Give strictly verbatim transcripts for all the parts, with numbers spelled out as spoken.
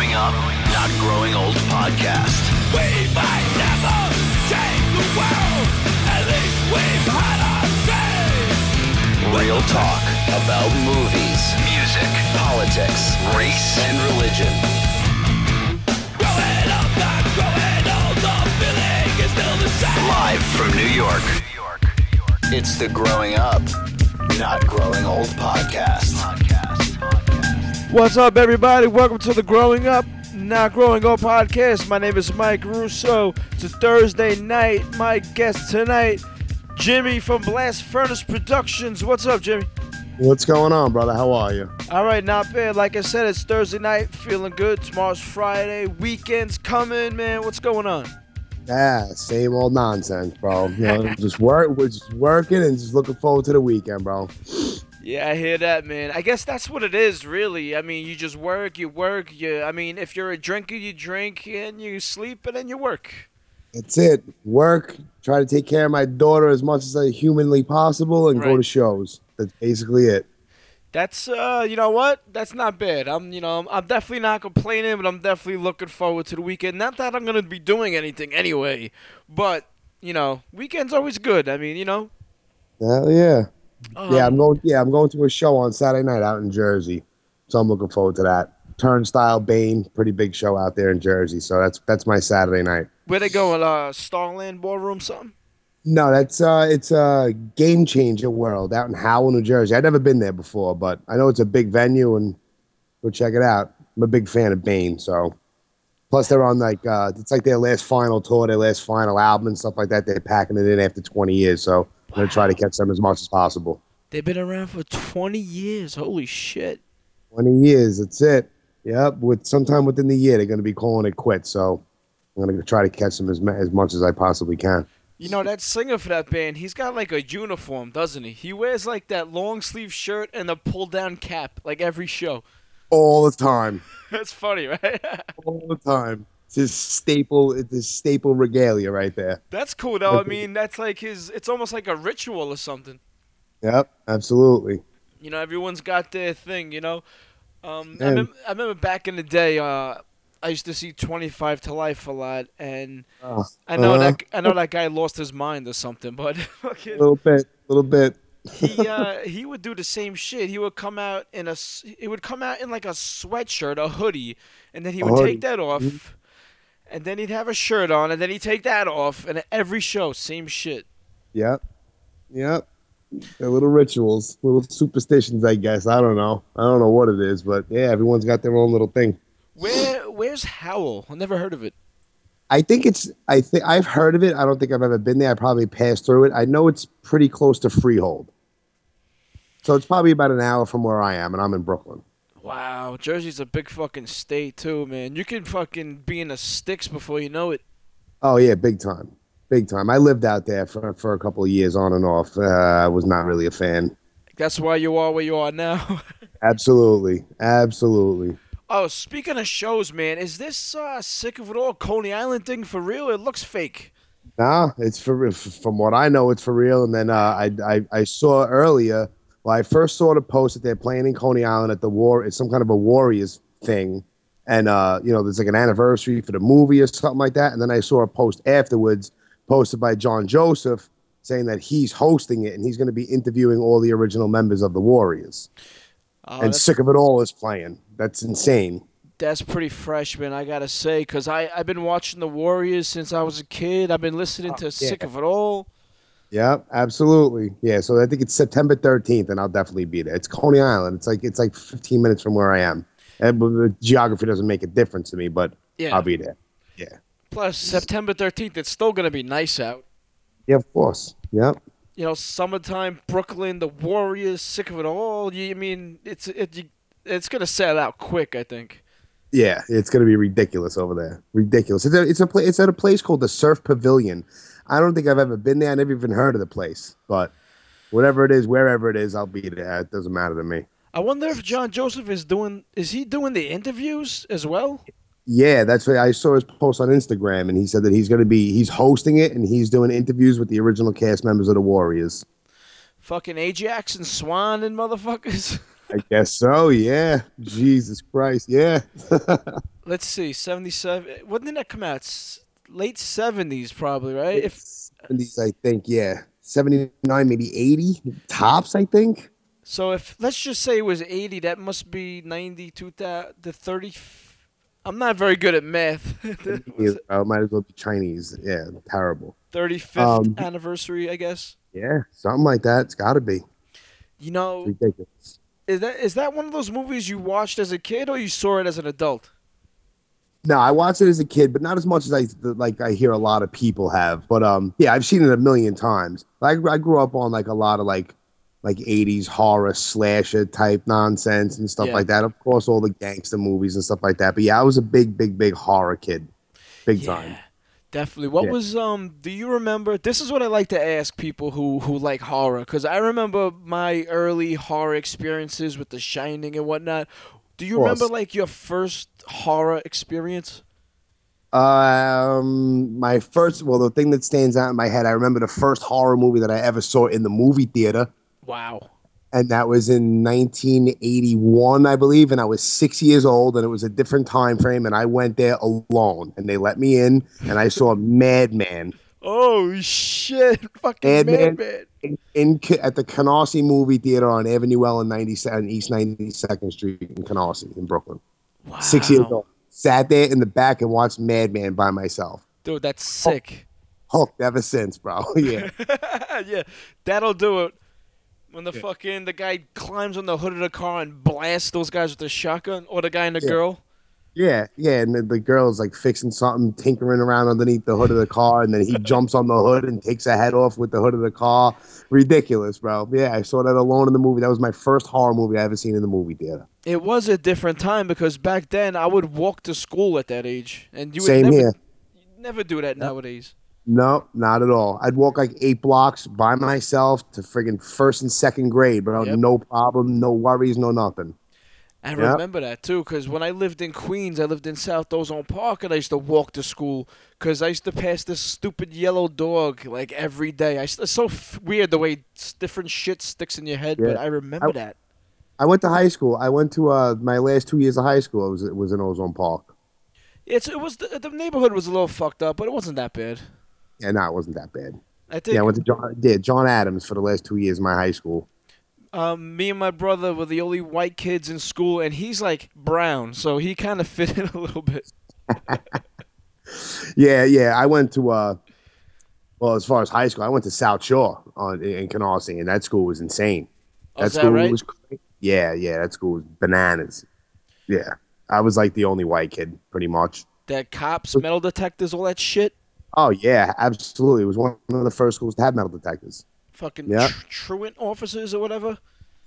Growing Up, Not Growing Old podcast. We might never take the world, at least we've had our say. Real talk about movies, music, politics, race, and religion. Growing up, not growing old, the feeling is still the same. Live from New York, it's the Growing Up, Not Growing Old podcast. What's up, everybody? Welcome to the Growing Up, Not Growing Old podcast. My name is Mike Russo. It's a Thursday night. My guest tonight, Jimmy from Blast Furnace Productions. What's up, Jimmy? What's going on, brother? How are you? All right, not bad. Like I said, it's Thursday night. Feeling good. Tomorrow's Friday. Weekend's coming, man. What's going on? Yeah, same old nonsense, bro. You know, just work. We're just working and just looking forward to the weekend, bro. Yeah, I hear that, man. I guess that's what it is, really. I mean, you just work, you work. You, I mean, if you're a drinker, you drink, and you sleep, and then you work. That's it. Work, try to take care of my daughter as much as I humanly possible, and right. Go to shows. That's basically it. That's, uh, you know what? That's not bad. I'm, you know, I'm definitely not complaining, but I'm definitely looking forward to the weekend. Not that I'm going to be doing anything anyway, but, you know, weekend's always good. I mean, you know. Hell yeah. Um, yeah, I'm going. Yeah, I'm going to a show on Saturday night out in Jersey, so I'm looking forward to that. Turnstile, Bane, pretty big show out there in Jersey. So that's that's my Saturday night. Where they going? Uh, Starland Ballroom, something? No, that's uh, it's a Game Changer World out in Howell, New Jersey. I've never been there before, but I know it's a big venue, and go check it out. I'm a big fan of Bane, so. Plus, they're on like uh, it's like their last final tour, their last final album, and stuff like that. They're packing it in after twenty years, so. I'm going to try to catch them as much as possible. They've been around for twenty years. Holy shit. twenty years. That's it. Yep. With sometime within the year, they're going to be calling it quits. So I'm going to try to catch them as as much as I possibly can. You know, that singer for that band, he's got like a uniform, doesn't he? He wears like that long sleeve shirt and a pull down cap like every show. All the time. That's funny, right? All the time. It's his staple, it's his staple regalia right there. That's cool, though. I mean, that's like his, it's almost like a ritual or something. Yep, absolutely. You know, everyone's got their thing, you know. Um, I, mem- I remember back in the day, uh, I used to see twenty-five to life a lot, and uh, I know uh-huh. that I know that guy lost his mind or something, but fucking. A little bit, a little bit. he uh, he would do the same shit. He would come out in a, he would come out in like a sweatshirt, a hoodie, and then he would take that off. Mm-hmm. And then he'd have a shirt on, and then he'd take that off, and every show, same shit. Yep. Yep. They're little rituals, little superstitions, I guess. I don't know. I don't know what it is, but, yeah, everyone's got their own little thing. Where Where's Howell? I never heard of it. I think it's – I think I've heard of it. I don't think I've ever been there. I probably passed through it. I know it's pretty close to Freehold. So it's probably about an hour from where I am, and I'm in Brooklyn. Wow, Jersey's a big fucking state, too, man. You can fucking be in the sticks before you know it. Oh, yeah, big time. Big time. I lived out there for for a couple of years on and off. Uh, I was not really a fan. That's why you are where you are now. Absolutely. Absolutely. Oh, speaking of shows, man, is this uh, Sick of It All Coney Island thing for real? It looks fake. Nah, it's for from what I know, it's for real. And then uh, I, I, I saw earlier... Well, I first saw the post that they're playing in Coney Island at the war. It's some kind of a Warriors thing. And, uh, you know, there's like an anniversary for the movie or something like that. And then I saw a post afterwards posted by John Joseph saying that he's hosting it and he's going to be interviewing all the original members of the Warriors. Oh, and Sick of It All is playing. That's insane. That's pretty fresh, man, I got to say, because I've been watching the Warriors since I was a kid. I've been listening to oh, yeah. Sick of It All. Yeah, absolutely. Yeah, so I think it's September thirteenth, and I'll definitely be there. It's Coney Island. It's like it's like fifteen minutes from where I am. And the geography doesn't make a difference to me, but yeah. I'll be there. Yeah. Plus, September thirteenth, it's still going to be nice out. Yeah, of course. Yep. You know, summertime, Brooklyn, the Warriors, Sick of It All. You, I mean, it's it, you, it's going to sell out quick, I think. Yeah, it's going to be ridiculous over there. Ridiculous. It's, a, it's, a pla- it's at a place called the Surf Pavilion. I don't think I've ever been there. I never even heard of the place. But whatever it is, wherever it is, I'll be there. It doesn't matter to me. I wonder if John Joseph is doing – is he doing the interviews as well? Yeah, that's what I saw his post on Instagram, and he said that he's going to be – he's hosting it, and he's doing interviews with the original cast members of the Warriors. Fucking Ajax and Swan and motherfuckers. I guess so, yeah. Jesus Christ, yeah. let's see, seventy-seven. When did that come out? Late seventies, probably, right? If seventies, I think, yeah, seventy-nine, maybe eighty tops, I think. So if let's just say it was eighty, that must be ninety-two. The thirty. I'm not very good at math. I might as well be Chinese. Yeah, terrible. thirty-fifth um, anniversary, I guess. Yeah, something like that. It's got to be. You know, it's ridiculous. Is that is that one of those movies you watched as a kid, or you saw it as an adult? No, I watched it as a kid, but not as much as I like. I hear a lot of people have, but um, yeah, I've seen it a million times. Like I grew up on like a lot of like. like eighties horror slasher type nonsense and stuff yeah. like that. Of course, all the gangster movies and stuff like that. But yeah, I was a big, big, big horror kid. Big yeah, time. Definitely. What yeah. was, um, do you remember, this is what I like to ask people who, who like horror. Cause I remember my early horror experiences with The Shining and whatnot. Do you remember like your first horror experience? Um, my first, well, the thing that stands out in my head, I remember the first horror movie that I ever saw in the movie theater. Wow. And that was in nineteen eighty-one, I believe, and I was six years old, and it was a different time frame, and I went there alone, and they let me in, and I saw Madman. Oh, shit. Fucking Madman. Madman. In, in, at the Canarsie Movie Theater on Avenue L and East ninety-second Street in Canarsie in Brooklyn. Wow. Six years old. Sat there in the back and watched Madman by myself. Dude, that's sick. Hooked ever since, bro. Yeah. Yeah, that'll do it. When the yeah. fucking, the guy climbs on the hood of the car and blasts those guys with a shotgun, or the guy and the yeah. girl. Yeah, yeah, and the, the girl's like fixing something, tinkering around underneath the hood of the car, and then he jumps on the hood and takes her head off with the hood of the car. Ridiculous, bro. Yeah, I saw that alone in the movie. That was my first horror movie I ever seen in the movie theater. It was a different time because back then I would walk to school at that age, and you would Same never, here. You'd never do that yeah. nowadays. No, not at all. I'd walk like eight blocks by myself to friggin' first and second grade, bro. Yep. No problem, no worries, no nothing. I yep. remember that, too, because when I lived in Queens, I lived in South Ozone Park, and I used to walk to school because I used to pass this stupid yellow dog, like, every day. I, it's so weird the way different shit sticks in your head, yeah. but I remember I, that. I went to high school. I went to uh, my last two years of high school. It was, it was in Ozone Park. It's, it was the, the neighborhood was a little fucked up, but it wasn't that bad. Yeah, no, it wasn't that bad. I think yeah, I went to John, yeah, John Adams for the last two years of my high school. Um, me and my brother were the only white kids in school, and he's, like, brown, so he kind of fit in a little bit. yeah, yeah, I went to, uh, well, as far as high school, I went to South Shore on, in Canarsie, and that school was insane. Oh, that is that right? Was crazy. Yeah, yeah, that school was bananas. Yeah, I was, like, the only white kid, pretty much. That cops, metal detectors, all that shit? Oh, yeah, absolutely. It was one of the first schools to have metal detectors. Fucking yeah. tr truant officers or whatever?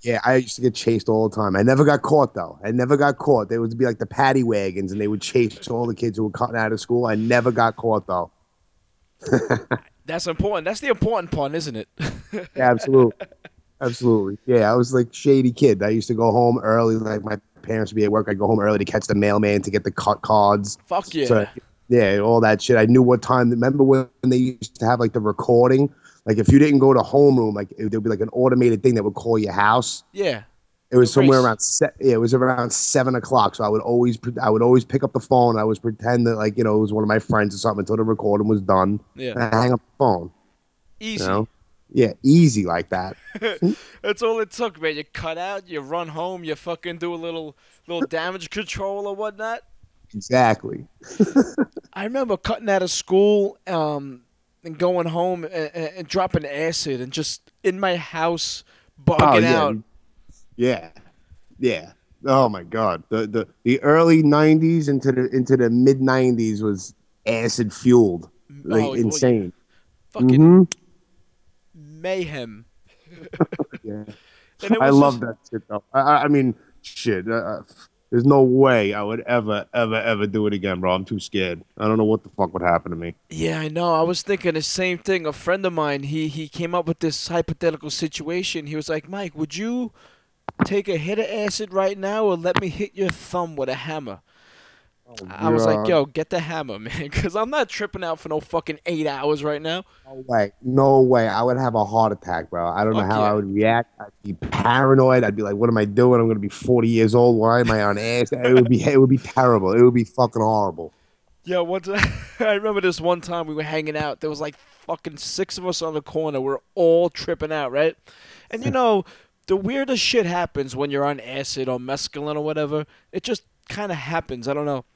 Yeah, I used to get chased all the time. I never got caught, though. I never got caught. They would be like the paddy wagons, and they would chase all the kids who were cutting out of school. I never got caught, though. That's important. That's the important part, isn't it? Yeah, absolutely. Absolutely. Yeah, I was like shady kid. I used to go home early. Like, my parents would be at work. I'd go home early to catch the mailman to get the cut cards. Fuck yeah. So, yeah, all that shit. I knew what time. Remember when they used to have, like, the recording? Like, if you didn't go to homeroom, like, there would be, like, an automated thing that would call your house. Yeah. It was somewhere around se yeah, it was around seven o'clock, so I would always I would always pick up the phone. I was pretend that, like, you know, it was one of my friends or something until the recording was done. Yeah. And I hang up the phone. Easy. You know? Yeah, easy like that. That's all it took, man. You cut out, you run home, you fucking do a little, little damage control or whatnot. Exactly. I remember cutting out of school um, and going home and, and dropping acid and just in my house bugging oh, yeah. out. Yeah, yeah. Oh my God, the the the early nineties into the into the mid nineties was acid fueled, like oh, insane, well, fucking mm-hmm. mayhem. Yeah, I love that shit though. I, I mean, shit. Uh, There's no way I would ever, ever, ever do it again, bro. I'm too scared. I don't know what the fuck would happen to me. Yeah, I know. I was thinking the same thing. A friend of mine, he he came up with this hypothetical situation. He was like, Mike, would you take a hit of acid right now or let me hit your thumb with a hammer? Oh, I was like, yo, get the hammer, man, because I'm not tripping out for no fucking eight hours right now. No way. No way. I would have a heart attack, bro. I don't Fuck know how yeah. I would react. I'd be paranoid. I'd be like, what am I doing? I'm going to be forty years old. Why am I on ass? It would be it would be terrible. It would be fucking horrible. Yeah, one time, I remember this one time we were hanging out. There was like fucking six of us on the corner. We're all tripping out, right? And, you know, the weirdest shit happens when you're on acid or mescaline or whatever. It just kind of happens. I don't know.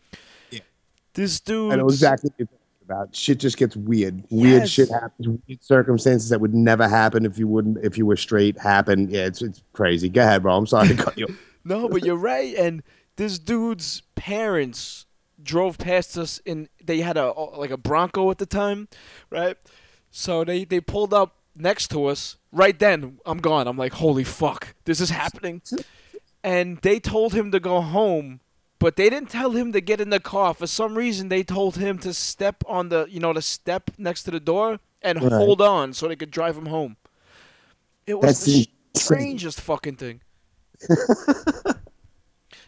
This dude. I know exactly what you're talking about. Shit just gets weird. Weird yes. shit happens. Weird circumstances that would never happen if you wouldn't, if you were straight, happen. Yeah, it's it's crazy. Go ahead, bro. I'm sorry to cut you. No, but you're right. And this dude's parents drove past us, and they had a like a Bronco at the time, right? So they they pulled up next to us. Right then, I'm gone. I'm like, holy fuck, this is happening. And they told him to go home. But they didn't tell him to get in the car. For some reason, they told him to step on the, you know, the step next to the door and right. hold on so they could drive him home. It was That's the strangest insane. fucking thing.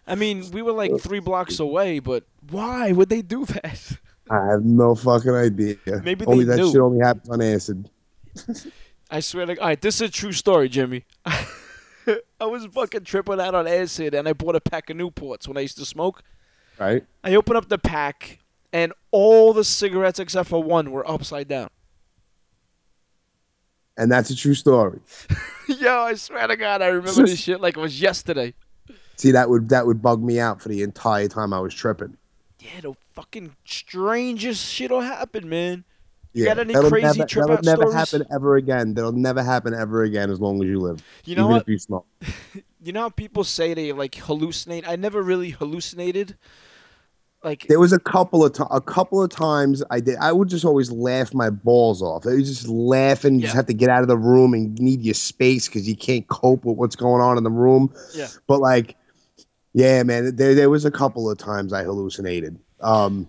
I mean, we were like three blocks away, but why would they do that? I have no fucking idea. Maybe only they that knew. Shit only happens on acid. I swear to God. All right, this is a true story, Jimmy. I was fucking tripping out on acid, and I bought a pack of Newports when I used to smoke. Right. I opened up the pack, and all the cigarettes except for one were upside down. And that's a true story. Yo, I swear to God, I remember this shit like it was yesterday. See, that would that would bug me out for the entire time I was tripping. Yeah, the fucking strangest shit'll happen, man. You yeah, got any that'll crazy never, trip that'll out never stories? happen ever again. That'll never happen ever again as long as you live. You know even what? If you smoke. You know how people say they like hallucinate? I never really hallucinated. Like there was a couple of to- a couple of times I did. I would just always laugh my balls off. I was just laughing. You yeah. just have to get out of the room and need your space because you can't cope with what's going on in the room. Yeah. But like, yeah, man, there there was a couple of times I hallucinated. Um.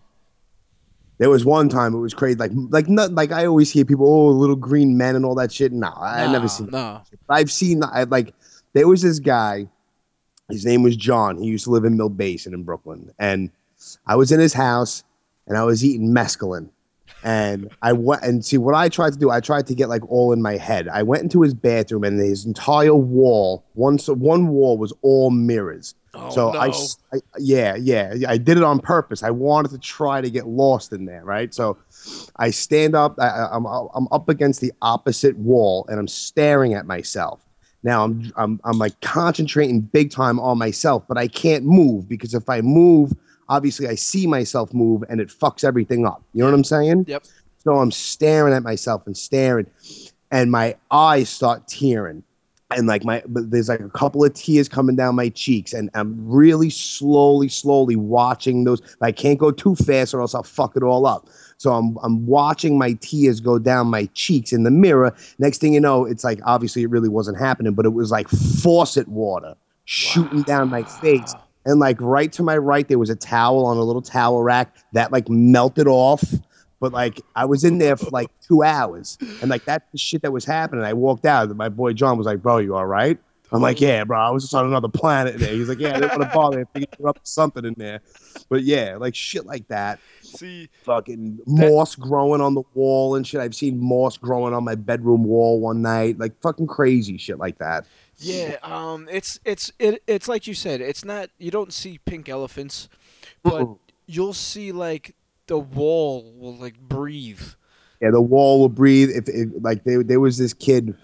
There was one time it was crazy, like like not, like I always hear people, oh, little green men and all that shit. No, I no, never seen. No, that I've seen. I like there was this guy, his name was John. He used to live in Mill Basin in Brooklyn, and I was in his house and I was eating mescaline, and I went and see what I tried to do. I tried to get like all in my head. I went into his bathroom and his entire wall, one so one wall was all mirrors. Oh, so no. I, I, yeah, yeah, I did it on purpose. I wanted to try to get lost in there, right? So I stand up, I, I'm I'm up against the opposite wall, and I'm staring at myself. Now I'm I'm I'm like concentrating big time on myself, but I can't move because if I move, obviously I see myself move, and it fucks everything up. You know what I'm saying? Yep. So I'm staring at myself and staring, and my eyes start tearing. And like my, but there's like a couple of tears coming down my cheeks, and I'm really slowly, slowly watching those. I can't go too fast, or else I'll fuck it all up. So I'm, I'm watching my tears go down my cheeks in the mirror. Next thing you know, it's like obviously it really wasn't happening, but it was like faucet water shooting wow. down my face, and like right to my right there was a towel on a little towel rack that like melted off. But, like, I was in there for, like, two hours. And, like, that's the shit that was happening. I walked out. And my boy John was like, bro, you all right? I'm like, yeah, bro. I was just on another planet there. He's like, yeah, I didn't want to bother me. I think I up something in there. But, yeah, like, shit like that. See, fucking that- moss growing on the wall and shit. I've seen moss growing on my bedroom wall one night. Like, fucking crazy shit like that. Yeah, um, it's, it's, it, it's like you said. It's not – you don't see pink elephants. But Mm-mm. you'll see, like – the wall will like breathe. Yeah, the wall will breathe. If, if like they, there was this kid,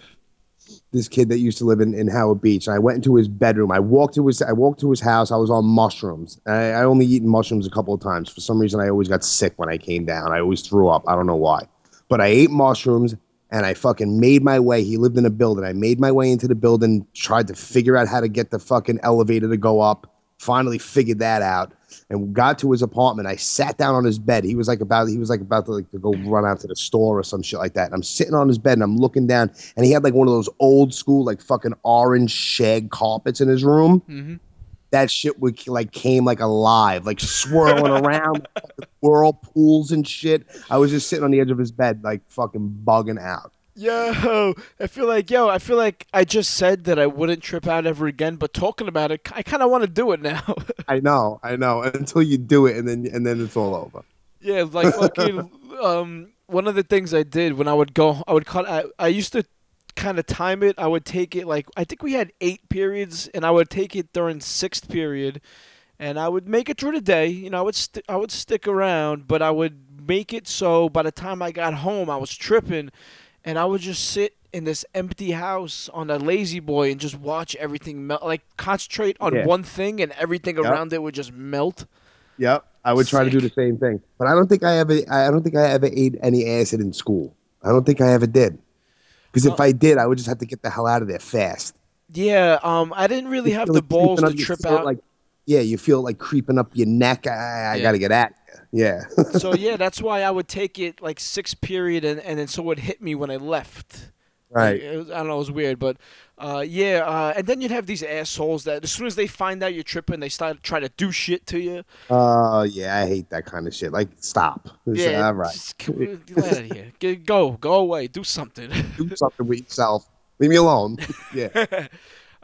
this kid that used to live in, in Howell Beach. And I went into his bedroom. I walked to his I walked to his house. I was on mushrooms. I, I only eaten mushrooms a couple of times. For some reason, I always got sick when I came down. I always threw up. I don't know why. But I ate mushrooms and I fucking made my way. He lived in a building. I made my way into the building. Tried to figure out how to get the fucking elevator to go up. Finally figured that out. And got to his apartment. I sat down on his bed. He was like about he was like about to like to go run out to the store or some shit like that. And I'm sitting on his bed and I'm looking down. And he had like one of those old school like fucking orange shag carpets in his room. Mm-hmm. That shit would like came like alive, like swirling around, like, whirlpools and shit. I was just sitting on the edge of his bed, like fucking bugging out. Yo, I feel like, yo, I feel like I just said that I wouldn't trip out ever again, but talking about it, I kind of want to do it now. I know, I know. Until you do it, and then and then it's all over. Yeah, like fucking. um, one of the things I did when I would go, I would cut. I, I used to kind of time it. I would take it like I think we had eight periods, and I would take it during sixth period, and I would make it through the day. You know, I would st- I would stick around, but I would make it so by the time I got home, I was tripping. And I would just sit in this empty house on a lazy boy and just watch everything melt. Like, concentrate on yeah. one thing, and everything yep. around it would just melt. Yep, I would Sick. try to do the same thing. But I don't think I ever. I don't think I ever ate any acid in school. I don't think I ever did. Because well, if I did, I would just have to get the hell out of there fast. Yeah, um, I didn't really you have the balls to trip out. Like, yeah, you feel like creeping up your neck. I, I yeah. gotta get at. Yeah. So, yeah, that's why I would take it like sixth period, and, and then so it would hit me when I left. Right. It was, I don't know, it was weird, but uh, yeah. Uh, and then you'd have these assholes that as soon as they find out you're tripping, they start trying to do shit to you. Oh, uh, yeah, I hate that kind of shit. Like, stop. It's, yeah, all right. Just get out of here. Get, go. Go away. Do something. Do something with yourself. Leave me alone. Yeah.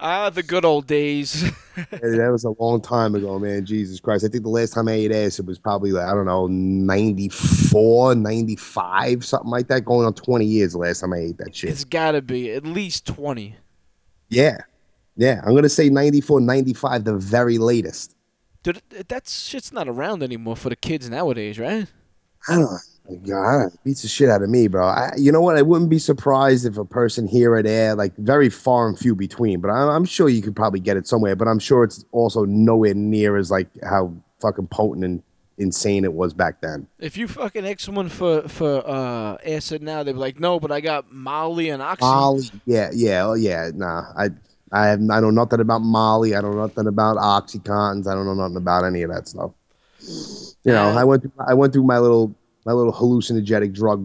Ah, the good old days. Yeah, that was a long time ago, man. Jesus Christ. I think the last time I ate acid was probably, like, I don't know, ninety-four, ninety-five, something like that. Going on twenty years the last time I ate that shit. It's got to be at least twenty. Yeah. Yeah. I'm going to say ninety-four, ninety-five, the very latest. Dude, that shit's not around anymore for the kids nowadays, right? I don't know. God, it beats the shit out of me, bro. I, you know what? I wouldn't be surprised if a person here or there, like very far and few between, but I'm, I'm sure you could probably get it somewhere, but I'm sure it's also nowhere near as like how fucking potent and insane it was back then. If you fucking ask someone for, for uh, acid now, they'd be like, no, but I got Molly and Oxy. Molly, yeah, yeah, oh, yeah, nah. I I, have, I know nothing about Molly. I don't know nothing about Oxycontins. I don't know nothing about any of that stuff. You know, uh, I went through, I went through my little... my little hallucinogenic drug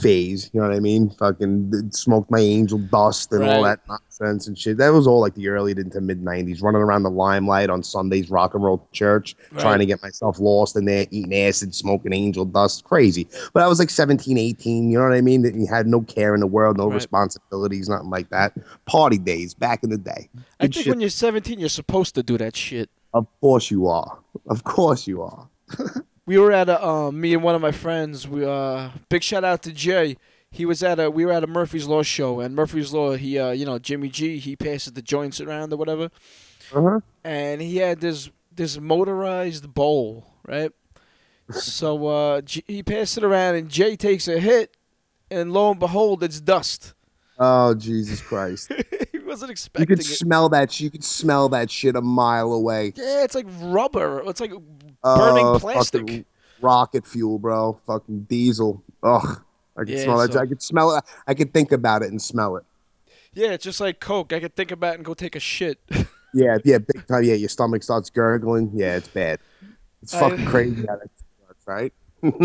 phase, you know what I mean? Fucking smoked my angel dust and right. all that nonsense and shit. That was all like the early to mid-nineties, running around the limelight on Sundays, rock and roll church, right. trying to get myself lost in there, eating acid, smoking angel dust. Crazy. But I was like seventeen, eighteen, you know what I mean? You had no care in the world, no right. responsibilities, nothing like that. Party days back in the day. Good I think shit. When you're seventeen, you're supposed to do that shit. Of course you are. Of course you are. We were at a, uh, me and one of my friends, we, uh, big shout out to Jay. He was at a, we were at a Murphy's Law show, and Murphy's Law, he, uh, you know, Jimmy G, he passes the joints around or whatever. Uh-huh. And he had this, this motorized bowl, right? So, uh, G- he passed it around, and Jay takes a hit, and lo and behold, it's dust. Oh, Jesus Christ. He wasn't expecting you could it. Smell that, you could smell that shit a mile away. Yeah, it's like rubber. It's like... burning uh, plastic, rocket fuel, bro. Fucking diesel. Ugh, I can yeah, smell it. So... I can smell it. I can think about it and smell it. Yeah, it's just like Coke. I can think about it and go take a shit. yeah, yeah, big time. Yeah, your stomach starts gurgling. Yeah, it's bad. It's fucking I... crazy. How that starts, right? All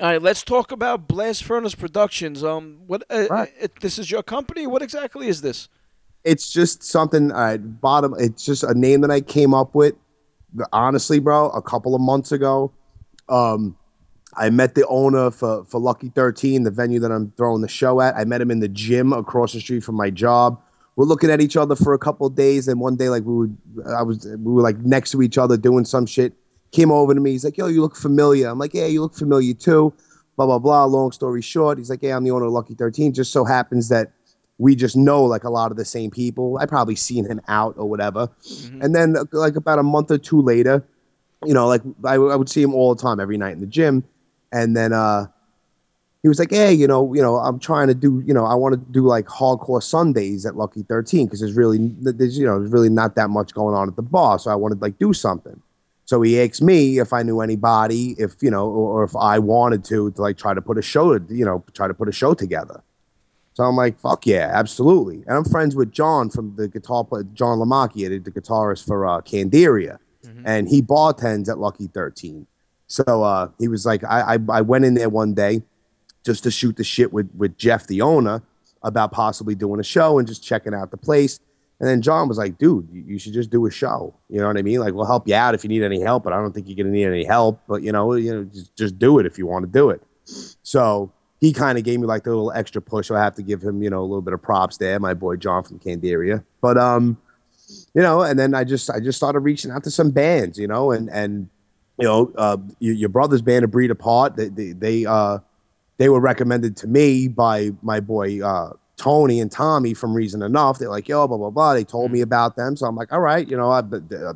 right, let's talk about Blast Furnace Productions. Um, what? Uh, right. uh, this is your company. What exactly is this? It's just something. All right, bottom. It's just a name that I came up with. Honestly, bro, a couple of months ago, um, I met the owner for, for Lucky thirteen, the venue that I'm throwing the show at. I met him in the gym across the street from my job. We're looking at each other for a couple of days, and one day, like we were, I was, we were like next to each other doing some shit. Came over to me, he's like, "Yo, you look familiar." I'm like, "Yeah, you look familiar too." Blah blah blah. Long story short, he's like, "Yeah, I'm the owner of Lucky thirteen." Just so happens that we just know like a lot of the same people. I probably seen him out or whatever. Mm-hmm. And then like about a month or two later, you know, like I, I would see him all the time every night in the gym. And then uh, he was like, hey, you know, you know, I'm trying to do, you know, I want to do like hardcore Sundays at Lucky thirteen because there's really, there's you know, there's really not that much going on at the bar. So I wanted to like do something. So he asked me if I knew anybody, if, you know, or, or if I wanted to, to like try to put a show, you know, try to put a show together. So I'm like, fuck yeah, absolutely. And I'm friends with John from the guitar player, John Lamacchia, the, the guitarist for uh, Candiria. Mm-hmm. And he bartends at Lucky thirteen. So uh, he was like, I, I I went in there one day just to shoot the shit with, with Jeff, the owner, about possibly doing a show and just checking out the place. And then John was like, dude, you, you should just do a show. You know what I mean? Like, we'll help you out if you need any help, but I don't think you're going to need any help. But, you know, you know, just, just do it if you want to do it. So he kind of gave me like the little extra push. So I have to give him, you know, a little bit of props there. My boy John from Candiria. But, um, you know, and then I just I just started reaching out to some bands, you know, and, and you know, uh, your, your brother's band, A Breed Apart, they they they, uh, they were recommended to me by my boy uh, Tony and Tommy from Reason Enough. They're like, yo, blah, blah, blah. They told me about them. So I'm like, all right, you know, I,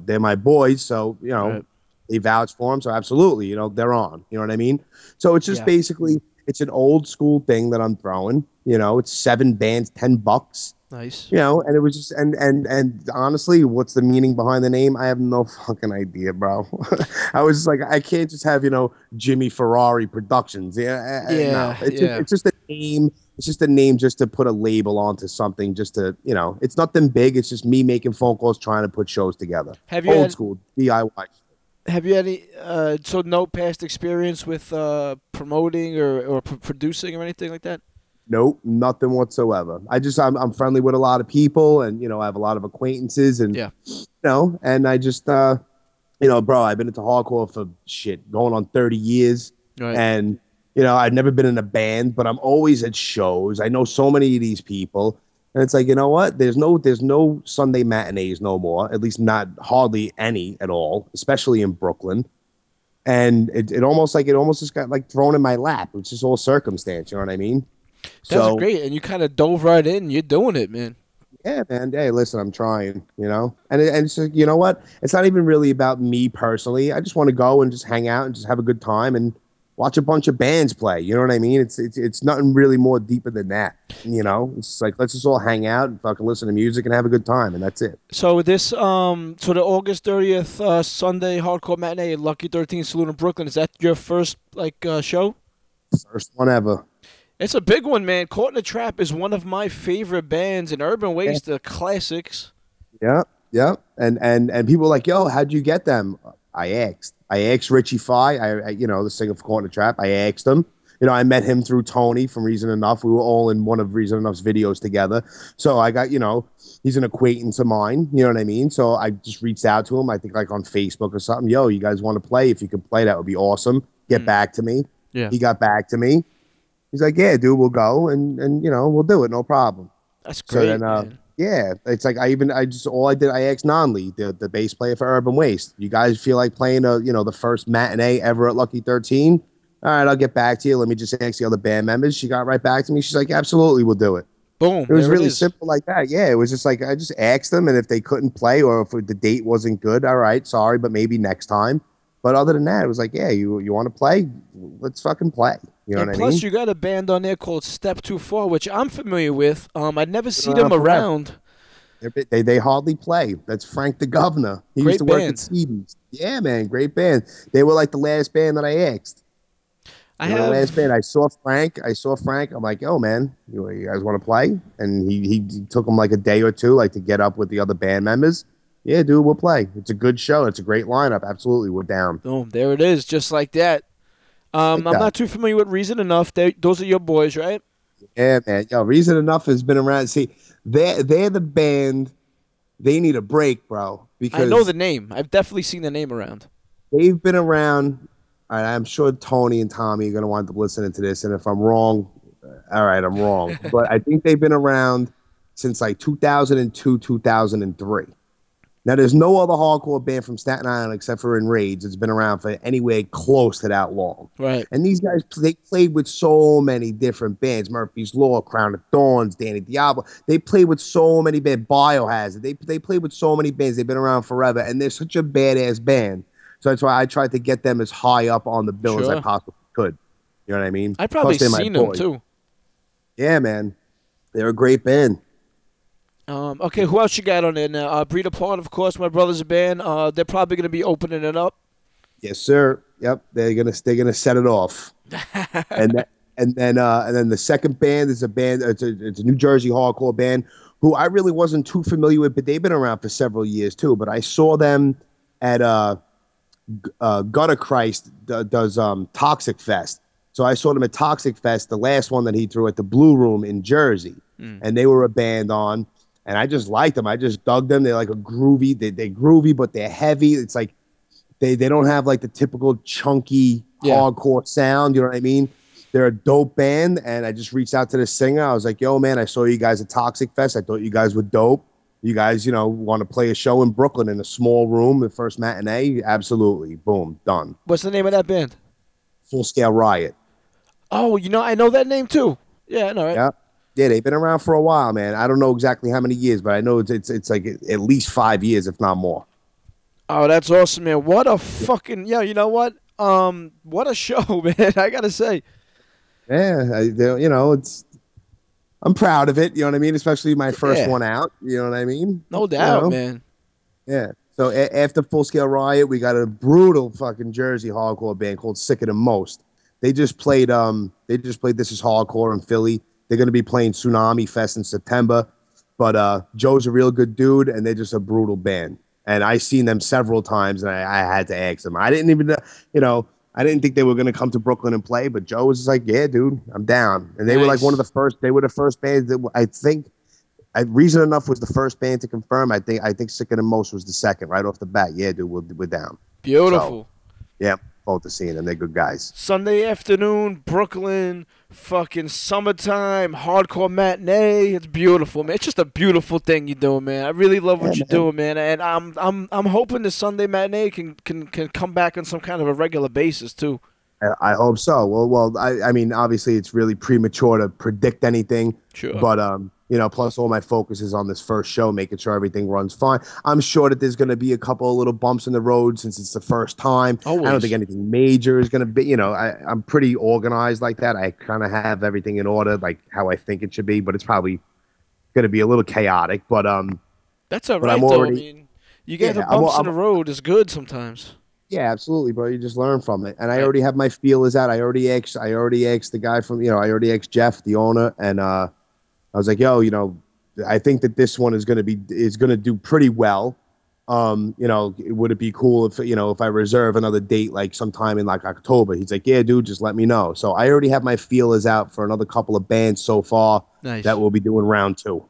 they're my boys. So, you know, right. They vouched for them. So absolutely, you know, they're on. You know what I mean? So it's just yeah. basically it's an old school thing that I'm throwing. You know, it's seven bands, ten bucks. Nice. You know, and it was just, and, and, and honestly, what's the meaning behind the name? I have no fucking idea, bro. I was just like, I can't just have, you know, Jimmy Ferrari Productions. Yeah. Yeah. No. It's, yeah. Just, it's just a name. It's just a name just to put a label onto something, just to, you know, it's nothing big. It's just me making phone calls, trying to put shows together. Have you old had, school D I Y. Have you had any, uh, so no past experience with uh, promoting or, or pr- producing or anything like that? Nope, nothing whatsoever. I just, I'm, I'm friendly with a lot of people, and, you know, I have a lot of acquaintances, and, yeah. you know, and I just, uh, you know, bro, I've been into hardcore for shit, going on thirty years. Right. And, you know, I've never been in a band, but I'm always at shows. I know so many of these people. And it's like, you know what? There's no, there's no Sunday matinees no more, at least not hardly any at all, especially in Brooklyn. And it, it almost like, it almost just got like thrown in my lap. It's just all circumstance. You know what I mean? That's so great, and you kind of dove right in. You're doing it, man. Yeah, man. Hey, listen, I'm trying, you know. And it, and it's just, you know what? It's not even really about me personally. I just want to go and just hang out and just have a good time and watch a bunch of bands play. You know what I mean? It's it's it's nothing really more deeper than that. You know, it's like let's just all hang out and fucking listen to music and have a good time, and that's it. So this um, so the August thirtieth uh, Sunday hardcore matinee at Lucky thirteen Saloon in Brooklyn, is that your first like uh, show? First one ever. It's a big one, man. Caught in a Trap is one of my favorite bands, and Urban Waste, the classics. Yeah, yeah. And and and people are like, yo, how'd you get them? I asked. I asked Richie Fye, I, I you know, the singer of Caught in a Trap. I asked him. You know, I met him through Tony from Reason Enough. We were all in one of Reason Enough's videos together. So I got, you know, he's an acquaintance of mine. You know what I mean? So I just reached out to him, I think like on Facebook or something. Yo, you guys want to play? If you could play, that would be awesome. Get mm. back to me. Yeah. He got back to me. He's like, yeah, dude, we'll go and, and, you know, we'll do it. No problem. That's great. So then, uh, man. Yeah, it's like I even I just all I did, I asked Nonley, the, the bass player for Urban Waste. You guys feel like playing, a, you know, the first matinee ever at Lucky thirteen? All right, I'll get back to you. Let me just ask the other band members. She got right back to me. She's like, absolutely, we'll do it. Boom. It was really it simple like that. Yeah, it was just like I just asked them. And if they couldn't play or if the date wasn't good, all right, sorry, but maybe next time. But other than that, it was like, yeah, you you want to play? Let's fucking play. You know and what plus, I mean? You got a band on there called Step Too Far, which I'm familiar with. Um, I never see them around. They, they they hardly play. That's Frank the Governor. He great used to band. work at Stevens. Yeah, man, great band. They were like the last band that I asked. I you have know, the last band. I saw Frank. I saw Frank. I'm like, yo, man, you, you guys want to play? And he, he he took him like a day or two, like to get up with the other band members. Yeah, dude, we'll play. It's a good show. It's a great lineup. Absolutely, we're down. Boom, there it is, just like that. Um, like I'm that. not too familiar with Reason Enough. They, those are your boys, right? Yeah, man. Yo, Reason Enough has been around. See, they're, they're the band. They need a break, bro. Because I know the name. I've definitely seen the name around. They've been around. All right, I'm sure Tony and Tommy are going to wind up listening to this, and if I'm wrong, all right, I'm wrong. But I think they've been around since like two thousand two, two thousand three. Now, there's no other hardcore band from Staten Island except for Enraged that's been around for anywhere close to that long. Right. And these guys, they played with so many different bands. Murphy's Law, Crown of Thorns, Danny Diablo. They played with so many bands. Biohazard. They, they played with so many bands. They've been around forever, and they're such a badass band. So that's why I tried to get them as high up on the bill sure. as I possibly could. You know what I mean? I've probably seen them, too. Yeah, man. They're a great band. Um, okay, who else you got on there now? Uh, Breed Apart, of course, my brother's a band. Uh, they're probably going to be opening it up. Yes, sir. Yep, they're gonna they're gonna set it off. and that, and then uh, and then the second band is a band. It's a, it's a New Jersey hardcore band who I really wasn't too familiar with, but they've been around for several years too. But I saw them at uh, uh, Gutter Christ d- does um, Toxic Fest. So I saw them at Toxic Fest, the last one that he threw at the Blue Room in Jersey, mm. and they were a band on. And I just liked them. I just dug them. They're like a groovy. They, they're groovy, but they're heavy. It's like they, they don't have like the typical chunky, yeah. hardcore sound. You know what I mean? They're a dope band, and I just reached out to the singer. I was like, yo, man, I saw you guys at Toxic Fest. I thought you guys were dope. You guys, you know, want to play a show in Brooklyn in a small room, the first matinee? Absolutely. Boom. Done. What's the name of that band? Full Scale Riot. Oh, you know, I know that name, too. Yeah, I know, right? Yeah. Yeah, they've been around for a while, man. I don't know exactly how many years, but I know it's, it's, it's like at least five years, if not more. Oh, that's awesome, man. What a fucking, yeah, you know what? Um, what a show, man. I got to say. Yeah, I, you know, it's, I'm proud of it. You know what I mean? Especially my first yeah. one out. You know what I mean? No doubt, you know? Man. Yeah. So a- after Full Scale Riot, we got a brutal fucking Jersey hardcore band called Sicker Than Most. They just played, um, they just played This Is Hardcore in Philly. They're going to be playing Tsunami Fest in September. But uh, Joe's a real good dude, and they're just a brutal band. And I've seen them several times, and I, I had to ask them. I didn't even, you know, I didn't think they were going to come to Brooklyn and play, but Joe was just like, yeah, dude, I'm down. And they nice. were like one of the first, they were the first bands that I think, I, Reason Enough was the first band to confirm. I think I think Sicker Than Most was the second right off the bat. Yeah, dude, we're, we're down. Beautiful. So, yeah, both are seeing them. They're good guys. Sunday afternoon, Brooklyn, fucking summertime, hardcore matinee. It's beautiful, man. It's just a beautiful thing you're doing, man. I really love what yeah, you're man. doing, man. And I'm I'm I'm hoping the Sunday matinee can, can, can come back on some kind of a regular basis too. I hope so. Well, well, I, I mean, obviously it's really premature to predict anything. Sure. But um, you know, plus all my focus is on this first show, making sure everything runs fine. I'm sure that there's going to be a couple of little bumps in the road since it's the first time. Always. I don't think anything major is going to be. You know, I, I'm pretty organized like that. I kind of have everything in order, like how I think it should be. But it's probably going to be a little chaotic. But um, that's all right. I'm already, though. I mean, you get yeah, the bumps I'm, I'm, in the road is good sometimes. Yeah, absolutely, bro. You just learn from it. And I already have my feelers out. I already asked I already asked the guy from, you know, I already asked Jeff, the owner, and uh, I was like, yo, you know, I think that this one is gonna be is gonna do pretty well. Um, you know, would it be cool if you know if I reserve another date like sometime in like October? He's like, yeah, dude, just let me know. So I already have my feelers out for another couple of bands so far nice. that we'll be doing round two.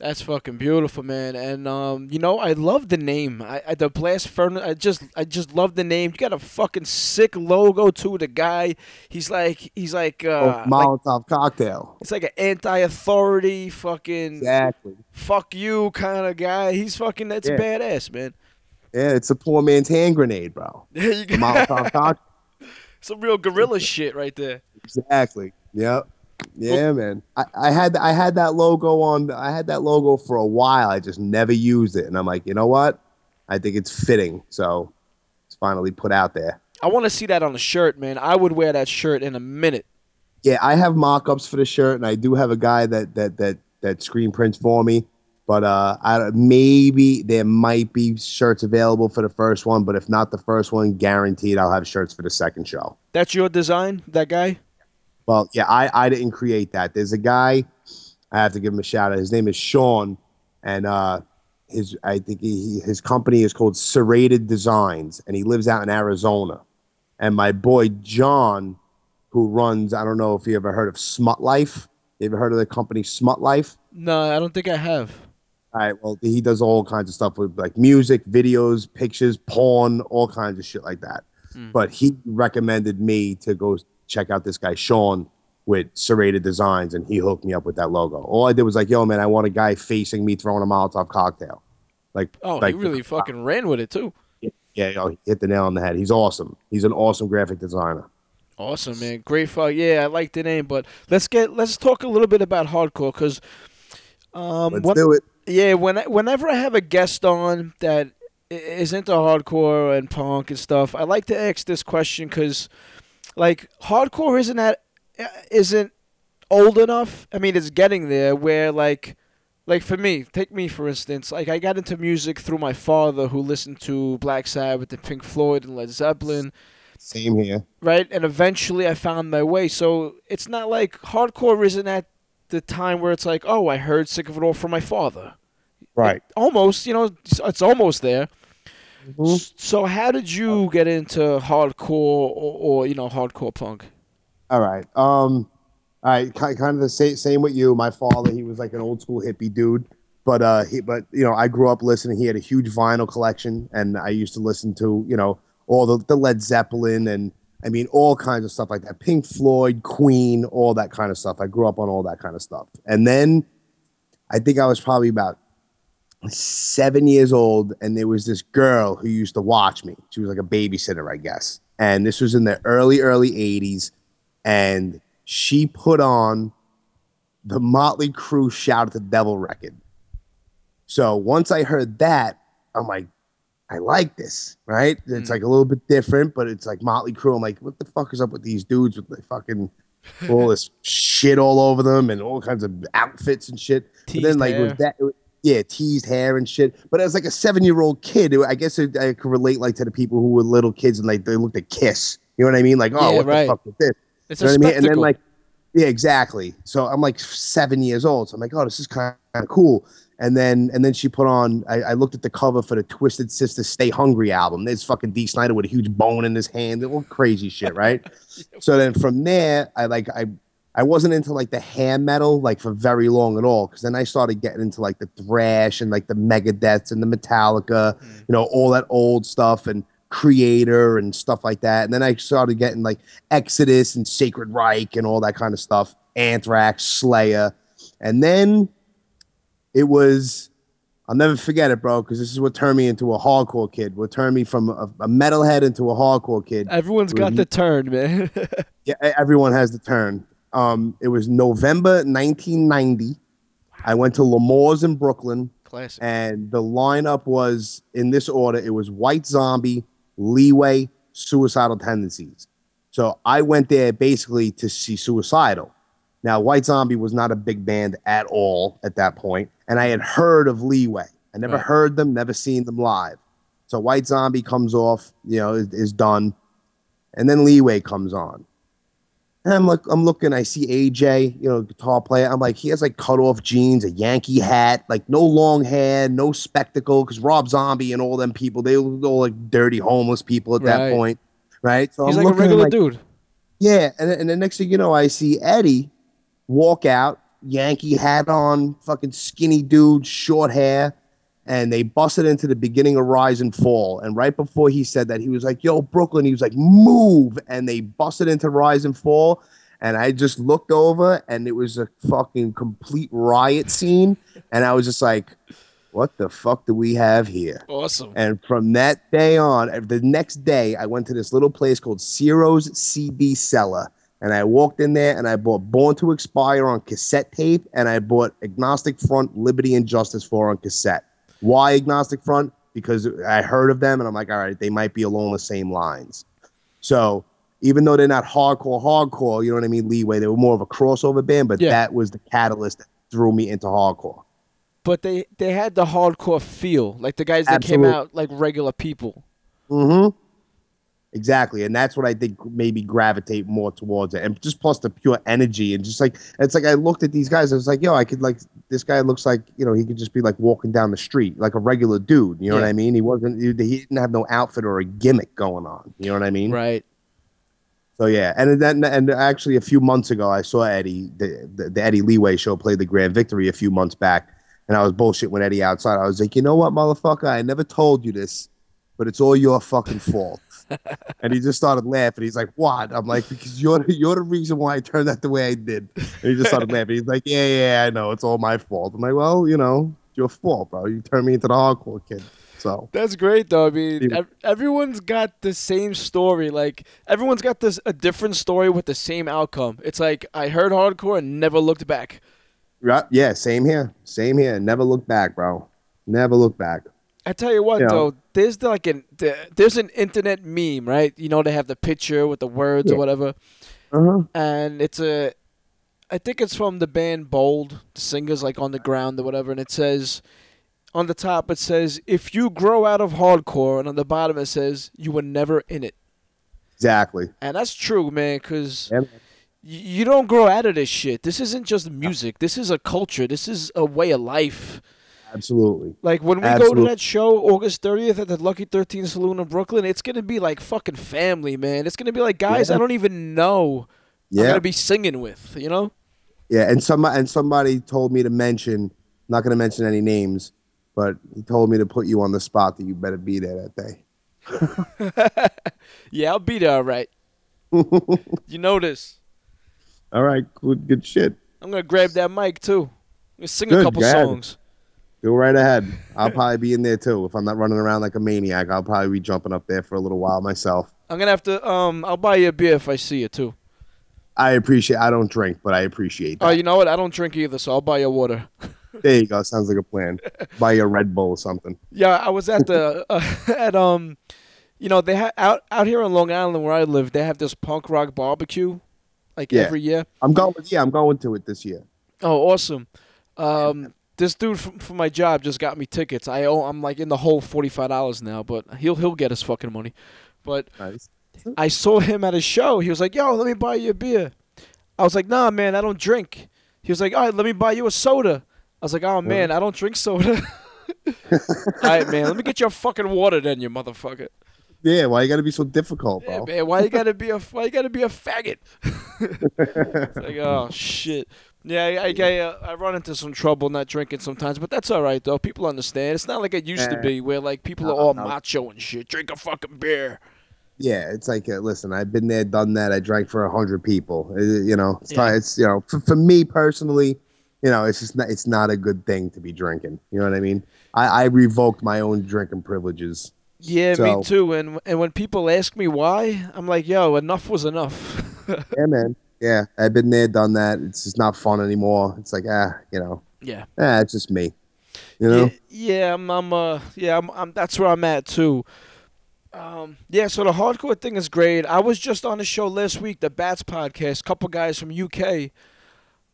That's fucking beautiful, man. And, um, you know, I love the name. I, I The Blast Furnace, I just I just love the name. You got a fucking sick logo, too. The guy, he's like, he's like. Uh, oh, Molotov like, cocktail. It's like an anti-authority fucking. Exactly. Fuck you kind of guy. He's fucking, that's yeah. badass, man. Yeah, it's a poor man's hand grenade, bro. There you go. Molotov cocktail. Some real guerrilla shit right there. Exactly. Yep. Yeah, man. I, I had I had that logo on. I had that logo for a while. I just never used it, and I'm like, you know what? I think it's fitting. So it's finally put out there. I want to see that on a shirt, man. I would wear that shirt in a minute. Yeah, I have mock-ups for the shirt, and I do have a guy that that that that screen prints for me. But uh, I, maybe there might be shirts available for the first one. But if not the first one, guaranteed I'll have shirts for the second show. That's your design, that guy? Well, yeah, I, I didn't create that. There's a guy, I have to give him a shout out. His name is Sean, and uh, his I think he, his company is called Serrated Designs, and he lives out in Arizona. And my boy John, who runs, I don't know if you ever heard of Smut Life. You ever heard of the company Smut Life? No, I don't think I have. All right, well, he does all kinds of stuff with like music, videos, pictures, porn, all kinds of shit like that. Mm. But he recommended me to go check out this guy, Sean, with Serrated Designs, and he hooked me up with that logo. All I did was like, yo, man, I want a guy facing me throwing a Molotov cocktail. Like, Oh, like, he really uh, fucking ran with it, too. Yeah, yeah yo, he hit the nail on the head. He's awesome. He's an awesome graphic designer. Awesome, man. Great fuck. Yeah, I like the name, but let's get let's talk a little bit about hardcore, because... Um, let's when, do it. Yeah, when I, whenever I have a guest on that is into hardcore and punk and stuff, I like to ask this question, because... Like, hardcore isn't that, isn't old enough. I mean, it's getting there where, like, like for me, take me for instance. Like, I got into music through my father, who listened to Black Sabbath and Pink Floyd and Led Zeppelin. Same here. Right? And eventually I found my way. So it's not like hardcore isn't at the time where it's like, oh, I heard Sick of It All from my father. Right. It, almost, you know, it's, it's almost there. Mm-hmm. So how did you get into hardcore or, or you know, hardcore punk? All right. Um, all right. Kind of the same, same with you. My father, he was like an old school hippie dude. But, uh, he, but you know, I grew up listening. He had a huge vinyl collection. And I used to listen to, you know, all the, the Led Zeppelin and I mean, all kinds of stuff like that. Pink Floyd, Queen, all that kind of stuff. I grew up on all that kind of stuff. And then I think I was probably about seven years old, and there was this girl who used to watch me. She was like a babysitter, I guess. And this was in the early, early eighties. And she put on the Motley Crue Shout at the Devil record. So once I heard that, I'm like, I like this, right? It's mm-hmm. like a little bit different, but it's like Motley Crue. I'm like, what the fuck is up with these dudes with the fucking all this shit all over them and all kinds of outfits and shit. Teased but then like hair. With that, it, yeah, teased hair and shit. But I was like a seven-year-old kid. It, I guess it, I could relate like to the people who were little kids and like they looked at Kiss. You know what I mean? Like, oh, yeah, what right. the fuck is this? It's you know a what I mean? And then like, yeah, exactly. So I'm like seven years old. So I'm like, oh, this is kind of cool. And then and then she put on, I, I looked at the cover for the Twisted Sister Stay Hungry album. There's fucking Dee Snider with a huge bone in his hand. All crazy shit, right? So then from there, I like I I wasn't into like the hair metal like for very long at all. Because then I started getting into like the thrash and like the Megadeths and the Metallica, mm. you know, all that old stuff and Creator and stuff like that. And then I started getting like Exodus and Sacred Reich and all that kind of stuff. Anthrax, Slayer. And then... it was, I'll never forget it, bro, because this is what turned me into a hardcore kid. What turned me from a, a metalhead into a hardcore kid. Everyone's was, got the turn, man. Yeah, everyone has the turn. Um, it was November nineteen ninety. I went to L'Amour's in Brooklyn. Classic. And the lineup was, in this order, it was White Zombie, Leeway, Suicidal Tendencies. So I went there basically to see Suicidal. Now, White Zombie was not a big band at all at that point, and I had heard of Leeway. I never right. heard them, never seen them live. So White Zombie comes off, you know, is, is done, and then Leeway comes on. And I'm like, I'm looking, I see A J, you know, guitar player. I'm like, he has like cut off jeans, a Yankee hat, like no long hair, no spectacle, because Rob Zombie and all them people, they were all like dirty homeless people at right. that point, right? So he's I'm like looking, a regular like, dude. Yeah, and and the next thing you know, I see Eddie. Walk out, Yankee hat on, fucking skinny dude, short hair, and they busted into the beginning of Rise and Fall. And right before he said that, he was like, yo, Brooklyn, he was like, move! And they busted into Rise and Fall, and I just looked over, and it was a fucking complete riot scene, and I was just like, what the fuck do we have here? Awesome. And from that day on, the next day, I went to this little place called Ciro's C D Cellar. And I walked in there, and I bought Born to Expire on cassette tape, and I bought Agnostic Front, Liberty and Justice for on cassette. Why Agnostic Front? Because I heard of them, and I'm like, all right, they might be along the same lines. So even though they're not hardcore, hardcore, you know what I mean, Leeway, they were more of a crossover band, but yeah. that was the catalyst that threw me into hardcore. But they, they had the hardcore feel, like the guys that Absolutely. Came out like regular people. Mm-hmm. Exactly, and that's what I think maybe gravitate more towards it, and just plus the pure energy, and just like it's like I looked at these guys, I was like, yo, I could like this guy looks like you know he could just be like walking down the street like a regular dude, you know yeah. what I mean? He wasn't, he didn't have no outfit or a gimmick going on, you know what I mean? Right. So yeah, and then and actually a few months ago I saw Eddie, the, the, the Eddie Leeway show, played the Grand Victory a few months back, and I was bullshit with Eddie outside. I was like, you know what, motherfucker, I never told you this, but it's all your fucking fault. And he just started laughing. He's like, what? I'm like, because you're, you're the reason why I turned out the way I did. And he just started laughing. He's like, yeah, yeah, I know. It's all my fault. I'm like, well, you know, it's your fault, bro. You turned me into the hardcore kid. So that's great, though. I mean, ev- everyone's got the same story. Like, everyone's got this a different story with the same outcome. It's like, I heard hardcore and never looked back. Right? Yeah, same here. Same here. Never looked back, bro. Never looked back. I tell you what, yeah. though, there's like an there's an internet meme, right? You know, they have the picture with the words yeah. or whatever, uh-huh. and it's a, I think it's from the band Bold. The singer's like on the ground or whatever, and it says, on the top it says, "If you grow out of hardcore," and on the bottom it says, "You were never in it." Exactly. And that's true, man, because yeah. you don't grow out of this shit. This isn't just music. This is a culture. This is a way of life. Absolutely. Like, when we Absolutely. Go to that show August thirtieth at the Lucky thirteen Saloon in Brooklyn, it's going to be like fucking family, man. It's going to be like guys yeah. I don't even know yeah. I'm going to be singing with, you know? Yeah, and, some, and somebody told me to mention, not going to mention any names, but he told me to put you on the spot that you better be there that day. Yeah, I'll be there all right. You notice. All right, good, good shit. I'm going to grab that mic, too. I'm going to sing good, a couple songs. Ahead. Go right ahead. I'll probably be in there, too. If I'm not running around like a maniac, I'll probably be jumping up there for a little while myself. I'm going to have to, um, I'll buy you a beer if I see you, too. I appreciate, I don't drink, but I appreciate that. Oh, you know what? I don't drink either, so I'll buy you water. There you go. Sounds like a plan. Buy you a Red Bull or something. Yeah, I was at the, uh, at, um, you know, they ha- out, out here on Long Island where I live, they have this punk rock barbecue. Like yeah. every year, I'm going. Yeah, I'm going to it this year. Oh, awesome! Um, this dude from, from my job just got me tickets. I owe. I'm like in the hole forty-five dollars now, but he'll he'll get his fucking money. But nice. I saw him at a show. He was like, "Yo, let me buy you a beer." I was like, "Nah, man, I don't drink." He was like, "All right, let me buy you a soda." I was like, "Oh man, what? I don't drink soda." All right, man, let me get you a fucking water then, you motherfucker. Yeah, why you gotta be so difficult, bro? Yeah, man, why you gotta be a why you gotta be a faggot? It's like, oh shit. Yeah, I I, I, uh, I run into some trouble not drinking sometimes, but that's all right though. People understand. It's not like it used uh, to be where like people no, are all no. macho and shit. Drink a fucking beer. Yeah, it's like uh, listen, I've been there, done that. I drank for a hundred people. It, you know, it's, yeah. t- it's you know, for, for me personally. You know, it's just not, it's not a good thing to be drinking. You know what I mean? I, I revoked my own drinking privileges. Yeah, so, me too. And and when people ask me why, I'm like, yo, enough was enough. Yeah, man. Yeah, I've been there, done that. It's just not fun anymore. It's like, ah, you know. Yeah. Ah, it's just me. You know. Yeah, yeah I'm. I'm. Uh, yeah, I'm, I'm. That's where I'm at too. Um. Yeah. So the hardcore thing is great. I was just on a show last week, the Bats podcast. A couple guys from U K.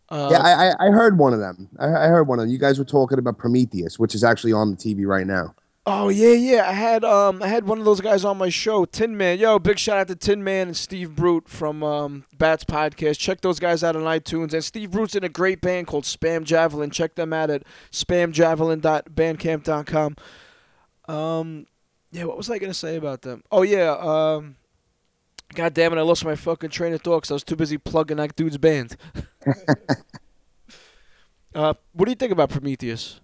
Uh, yeah, I, I heard one of them. I, I heard one of them. You guys were talking about Prometheus, which is actually on the T V right now. Oh yeah, yeah. I had um I had one of those guys on my show, Tin Man. Yo, big shout out to Tin Man and Steve Brute from um, Bats Podcast. Check those guys out on iTunes. And Steve Brute's in a great band called Spam Javelin. Check them out at spam javelin dot bandcamp dot com. Um, yeah, what was I gonna say about them? Oh yeah, um, God damn it, I lost my fucking train of thought because I was too busy plugging that dude's band. uh, what do you think about Prometheus?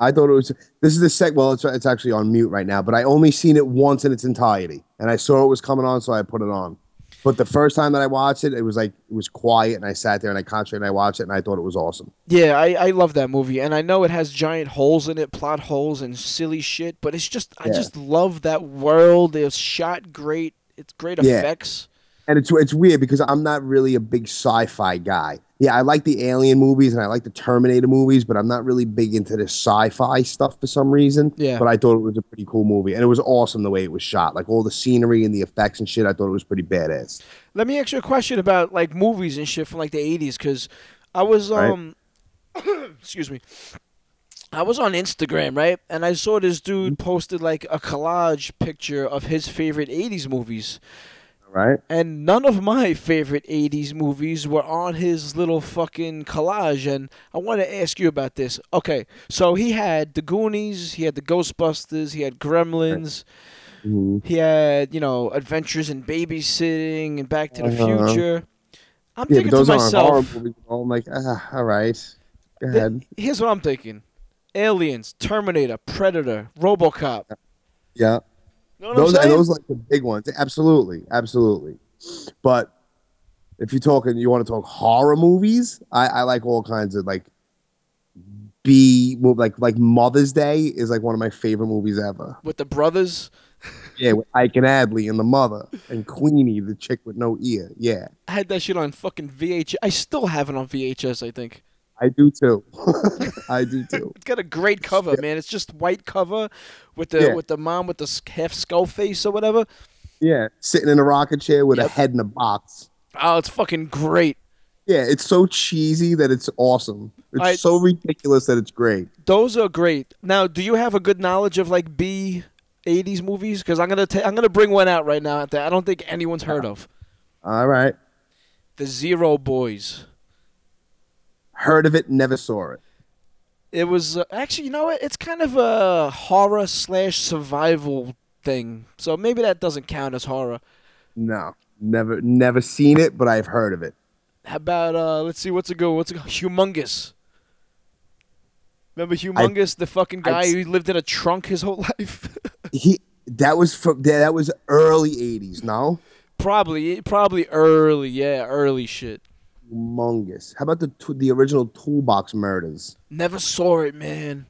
I thought it was, this is the sec, well, it's it's actually on mute right now, but I only seen it once in its entirety, and I saw it was coming on, so I put it on. But the first time that I watched it, it was like, it was quiet, and I sat there, and I concentrated, and I watched it, and I thought it was awesome. Yeah, I, I love that movie, and I know it has giant holes in it, plot holes and silly shit, but it's just, I yeah. just love that world. It's shot great. It's great yeah. effects. And it's it's weird because I'm not really a big sci-fi guy. Yeah, I like the Alien movies and I like the Terminator movies, but I'm not really big into the sci-fi stuff for some reason. Yeah. But I thought it was a pretty cool movie. And it was awesome the way it was shot. Like all the scenery and the effects and shit, I thought it was pretty badass. Let me ask you a question about like movies and shit from like the eighties because I was, um, right. excuse me. I was on Instagram, right? And I saw this dude posted like a collage picture of his favorite eighties movies. Right. And none of my favorite eighties movies were on his little fucking collage. And I want to ask you about this. Okay. So he had the Goonies. He had the Ghostbusters. He had Gremlins. Mm-hmm. He had, you know, Adventures in Babysitting and Back to the uh-huh. Future. I'm yeah, thinking to myself. I'm like, ah, all right. Go ahead. Th- here's what I'm thinking. Aliens, Terminator, Predator, RoboCop. Yeah. You know those, and those are like the big ones. Absolutely. Absolutely. But if you're talking, you want to talk horror movies, I, I like all kinds of like B, like like Mother's Day is like one of my favorite movies ever. With the brothers? Yeah, with Ike and Adley and the mother and Queenie, the chick with no ear. Yeah. I had that shit on fucking V H S. I still have it on V H S, I think. I do too. I do too. It's got a great cover, yeah. man. It's just white cover with the yeah. with the mom with the half skull face or whatever. Yeah, sitting in a rocket chair with yep. a head in a box. Oh, it's fucking great. Yeah, it's so cheesy that it's awesome. It's I, so ridiculous that it's great. Those are great. Now, do you have a good knowledge of like B eighties movies? Because I'm gonna ta- I'm gonna bring one out right now that I don't think anyone's heard of. All right. The Zero Boys. Heard of it, never saw it. It was uh, actually, you know what? It's kind of a horror slash survival thing, so maybe that doesn't count as horror. No, never, never seen it, but I've heard of it. How about uh, let's see, what's it go? What's it go? Humongous. Remember Humongous, I, the fucking guy I, who lived in a trunk his whole life. he that was from that was early eighties. No, Probably, probably early, yeah, early shit. Humongous. How about the the original Toolbox Murders? Never saw it, man.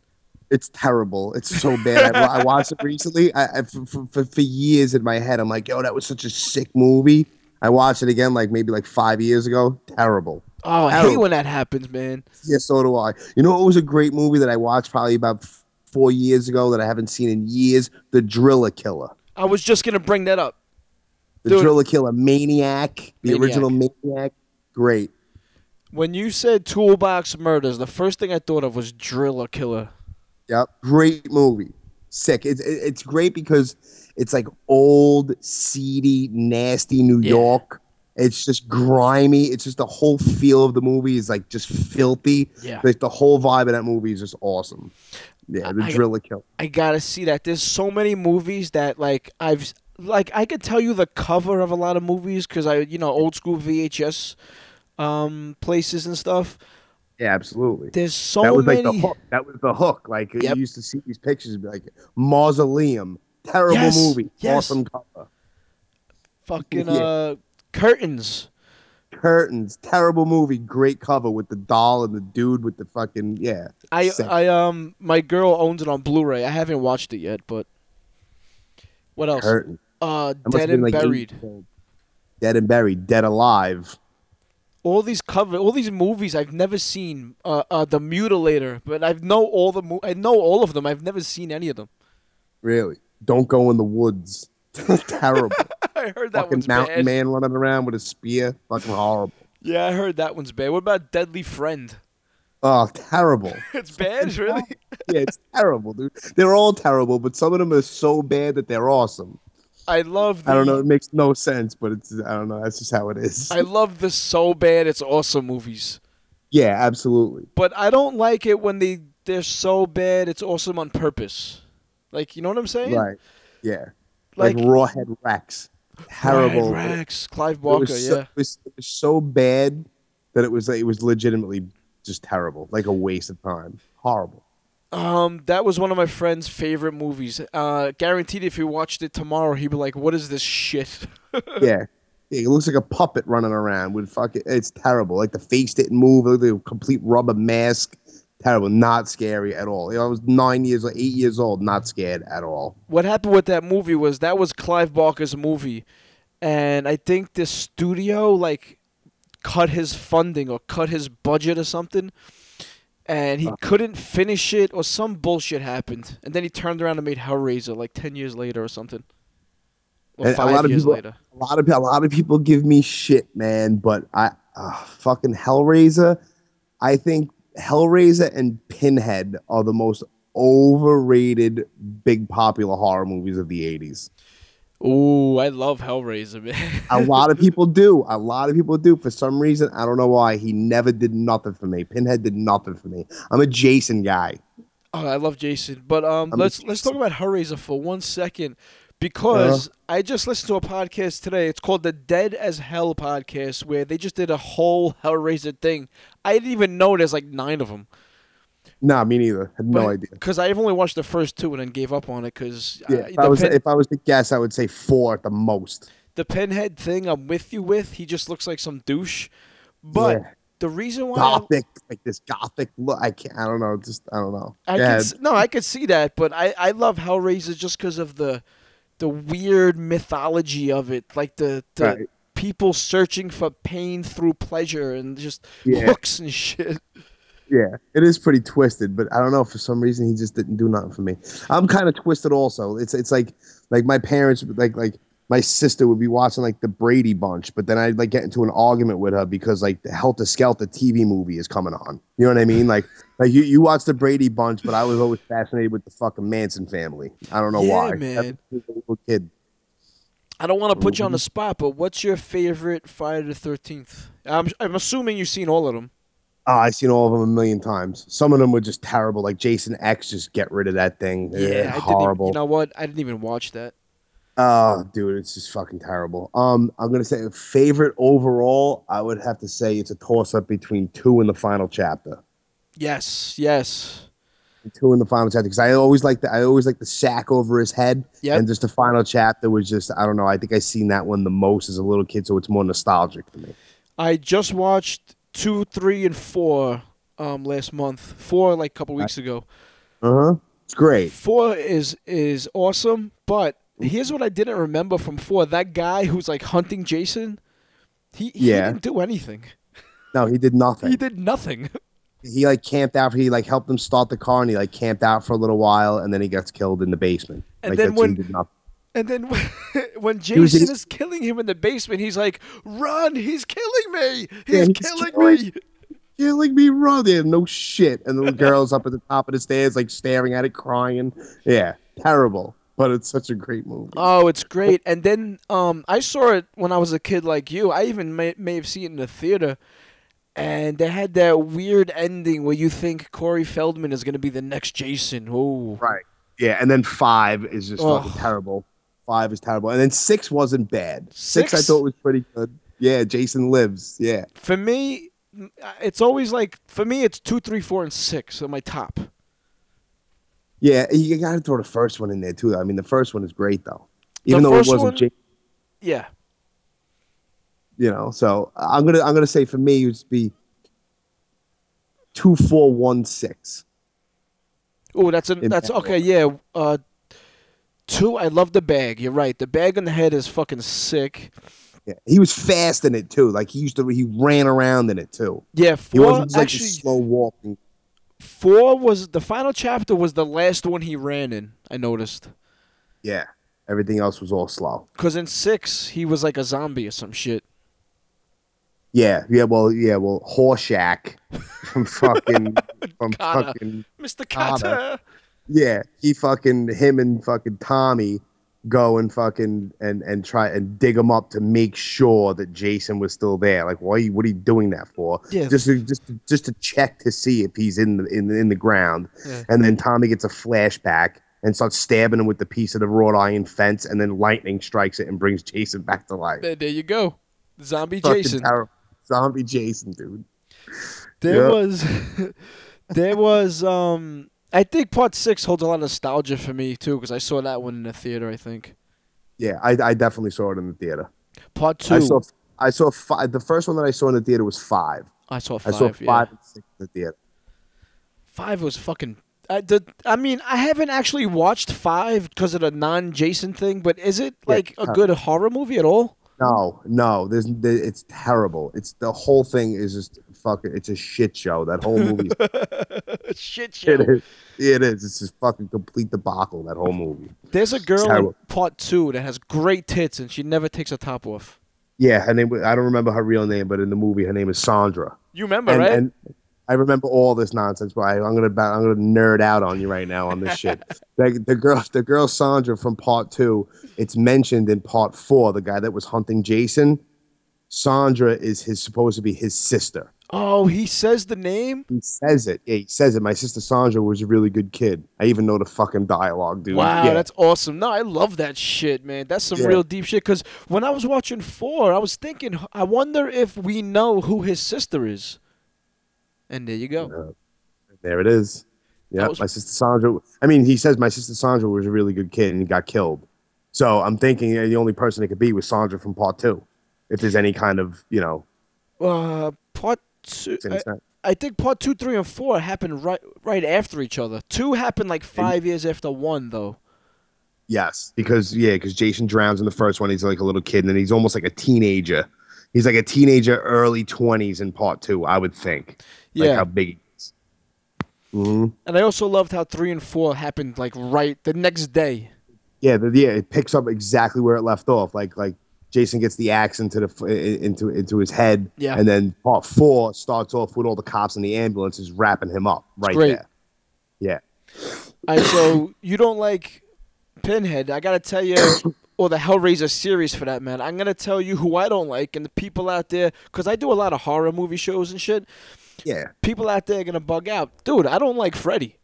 It's terrible. It's so bad. I, I watched it recently. I, I for, for for years in my head, I'm like, yo, that was such a sick movie. I watched it again, like maybe like five years ago. Terrible. Oh, I terrible. hate when that happens, man. Yeah, so do I. You know, it was a great movie that I watched probably about four years ago that I haven't seen in years. The Driller Killer. I was just gonna bring that up. The Dude. Driller Killer, Maniac, the Maniac. original Maniac. Great. When you said Toolbox Murders, the first thing I thought of was Driller Killer. Yep. Great movie. Sick. It's, it's great because it's like old, seedy, nasty New yeah. York. It's just grimy. It's just the whole feel of the movie is like just filthy. Yeah. Like the whole vibe of that movie is just awesome. Yeah, the I, Driller Killer. I got to see that. There's so many movies that like I've like I could tell you the cover of a lot of movies because I, you know, old school V H S um, places and stuff. Yeah, absolutely. There's so that was many. Like the hook. That was the hook. Like yep. you used to see these pictures and be like, Mausoleum, terrible yes, movie, yes. awesome cover. Fucking yeah. uh, curtains. Curtains, terrible movie, great cover with the doll and the dude with the fucking yeah. I sick. I um my girl owns it on Blu-ray. I haven't watched it yet, but. What else? Curtain. Uh, Dead and like Buried. Dead and Buried. Dead Alive. All these cover, all these movies I've never seen. Uh, uh, The Mutilator, but I've know all the mo- I know all of them. I've never seen any of them. Really? Don't Go in the Woods. Terrible. I heard that fucking one's bad. Fucking mountain man running around with a spear. Fucking horrible. Yeah, I heard that one's bad. What about Deadly Friend? Oh, terrible. It's bad, really? Yeah, it's terrible, dude. They're all terrible, but some of them are so bad that they're awesome. I love the... I don't know. It makes no sense, but it's I don't know. That's just how it is. I love the so bad it's awesome movies. Yeah, absolutely. But I don't like it when they, they're so bad it's awesome on purpose. Like, you know what I'm saying? Right. Yeah. Like, like Rawhead Rex. Terrible. Rawhead Rex. Clive Barker, it so, yeah. It was, it was so bad that it was, like, it was legitimately... just terrible, like a waste of time. Horrible. Um, that was one of my friend's favorite movies. Uh, guaranteed, if he watched it tomorrow, he'd be like, "What is this shit?" Yeah, it looks like a puppet running around with fucking. It's terrible. Like the face didn't move. Like a complete rubber mask. Terrible. Not scary at all. You know, I was nine years, or eight years old. Not scared at all. What happened with that movie was that was Clive Barker's movie, and I think the studio like. cut his funding or cut his budget or something, and he couldn't finish it or some bullshit happened, and then he turned around and made Hellraiser like ten years later or something. Or and five a lot of years people, later. A lot of a lot of people give me shit, man, but I uh, fucking Hellraiser. I think Hellraiser and Pinhead are the most overrated big popular horror movies of the eighties. Ooh, I love Hellraiser, man. A lot of people do. A lot of people do. For some reason, I don't know why. He never did nothing for me. Pinhead did nothing for me. I'm a Jason guy. Oh, I love Jason. But um, I'm let's let's talk about Hellraiser for one second because uh-huh. I just listened to a podcast today. It's called the Dead as Hell podcast where they just did a whole Hellraiser thing. I didn't even know there's like nine of them. Nah, me neither. I had but, no idea. Because I've only watched the first two and then gave up on it. Cause yeah, I, if, I was, pin- if I was to guess, I would say four at the most. The Pinhead thing I'm with you with. He just looks like some douche. But yeah. the reason why... Gothic. I, like this gothic look. I can't. I don't know. Just I don't know. I could, no, I could see that. But I, I love Hellraiser just because of the the weird mythology of it. Like the, the right. people searching for pain through pleasure and just yeah. hooks and shit. Yeah, it is pretty twisted, but I don't know. For some reason, he just didn't do nothing for me. I'm kind of twisted also. It's it's like like my parents, like like my sister would be watching like the Brady Bunch, but then I'd like get into an argument with her because like the Helter Skelter T V movie is coming on. You know what I mean? Like like you, you watch the Brady Bunch, but I was always fascinated with the fucking Manson family. I don't know yeah, why. Man. I was a little kid. I don't want to put you on the spot, but what's your favorite Friday the thirteenth? I'm I'm assuming you've seen all of them. Oh, I've seen all of them a million times. Some of them were just terrible. Like Jason X, just get rid of that thing. Yeah, I horrible. Didn't, you know what? I didn't even watch that. Oh, dude, it's just fucking terrible. Um, I'm gonna say favorite overall. I would have to say it's a toss up between two and the final chapter. Yes, yes. Two in the final chapter, because I always like the I always like the sack over his head, yep. and just the final chapter was just I don't know. I think I seen that one the most as a little kid, so it's more nostalgic to me. I just watched two, three, and four um last month. Four like a couple weeks ago. Uh huh. It's great. Four is is awesome, but here's what I didn't remember from four: that guy who's like hunting Jason, he, he yeah. didn't do anything. No, he did nothing. He did nothing. He like camped out. He like helped them start the car, and he like camped out for a little while, and then he gets killed in the basement. And like, then when, and then when, when Jason was, is killing him in the basement, he's like, "Run! He's killing me! He's, yeah, he's killing, killing me! Killing me! Run!" Yeah, no shit. And the girl's up at the top of the stairs, like staring at it, crying. Yeah, terrible. But it's such a great movie. Oh, it's great. And then um, I saw it when I was a kid, like you. I even may, may have seen it in the theater. And they had that weird ending where you think Corey Feldman is going to be the next Jason. Oh, right. Yeah, and then five is just oh. fucking terrible. Five is terrible. And then six wasn't bad. Six? Six I thought was pretty good. Yeah, Jason Lives. Yeah. For me, it's always like, for me, it's two, three, four, and six are my top. Yeah, you got to throw the first one in there, too. I mean, the first one is great, though. Even the though it wasn't one, Jason. Yeah. You know, so I'm gonna I'm gonna say for me it would be two four one six. Oh, that's a, that's okay. Yeah, uh, two. I love the bag. You're right. The bag on the head is fucking sick. Yeah, he was fast in it too. Like he used to, he ran around in it too. Yeah, four, he wasn't just like actually, slow walking. Four was the final chapter. Was the last one he ran in. I noticed. Yeah, everything else was all slow. Because in six he was like a zombie or some shit. Yeah, yeah, well, yeah, well, Horshack from fucking, from Kata. fucking, Mister Kata. Yeah, he fucking, him and fucking Tommy go and fucking, and, and try and dig him up to make sure that Jason was still there. Like, why? Are you, what are you doing that for? Yeah. Just to, just, to, just to check to see if he's in the, in the, in the ground. Yeah. And then Tommy gets a flashback and starts stabbing him with the piece of the wrought iron fence, and then lightning strikes it and brings Jason back to life. There, there you go. Zombie fucking Jason. Terrible. Zombie Jason, dude. There yep. was, there was, um, I think part six holds a lot of nostalgia for me, too, because I saw that one in the theater, I think. Yeah, I, I definitely saw it in the theater. Part two. I saw, I saw five. The first one that I saw in the theater was five. I saw five, I saw five yeah. and six in the theater. Five was fucking, I, the, I mean, I haven't actually watched five because of the non-Jason thing, but is it, like, yeah, a good horror movie at all? No, no, there's, there, it's terrible. It's the whole thing is just fucking. It's a shit show. That whole movie. Shit show. It is. It is. It's just fucking complete debacle. That whole movie. There's a girl in part two that has great tits and she never takes her top off. Yeah, her name. I don't remember her real name, but in the movie, her name is Sandra. You remember, and, right? And I remember all this nonsense, but I, I'm gonna I'm gonna nerd out on you right now on this shit. Like the girl, the girl Sandra from part two. It's mentioned in part four. The guy that was hunting Jason, Sandra is his supposed to be his sister. Oh, he says the name. He says it. Yeah, he says it. My sister Sandra was a really good kid. I even know the fucking dialogue, dude. Wow, yeah. That's awesome. No, I love that shit, man. That's some yeah. real deep shit. Because when I was watching four, I was thinking, I wonder if we know who his sister is. And there you go. Uh, there it is. Yeah, was... my sister Sandra. I mean, he says my sister Sandra was a really good kid and he got killed. So I'm thinking you know, the only person it could be was Sandra from part two. If there's any kind of, you know. Uh, part two. I, I think part two, three, and four happened right right after each other. Two happened like five and, years after one, though. Yes, because, yeah, because Jason drowns in the first one. He's like a little kid and then he's almost like a teenager. He's like a teenager, early twenties in part two, I would think. Yeah. Like how big he is. Mm-hmm. And I also loved how three and four happened like right the next day. Yeah, the, yeah, it picks up exactly where it left off. Like like Jason gets the axe into the into into his head. Yeah. And then part four starts off with all the cops and the ambulances wrapping him up right Great. there. Yeah. All right, so you don't like Pinhead. I gotta tell you. Or the Hellraiser series, for that matter. I'm going to tell you who I don't like and the people out there, because I do a lot of horror movie shows and shit. Yeah. People out there are going to bug out. Dude, I don't like Freddy.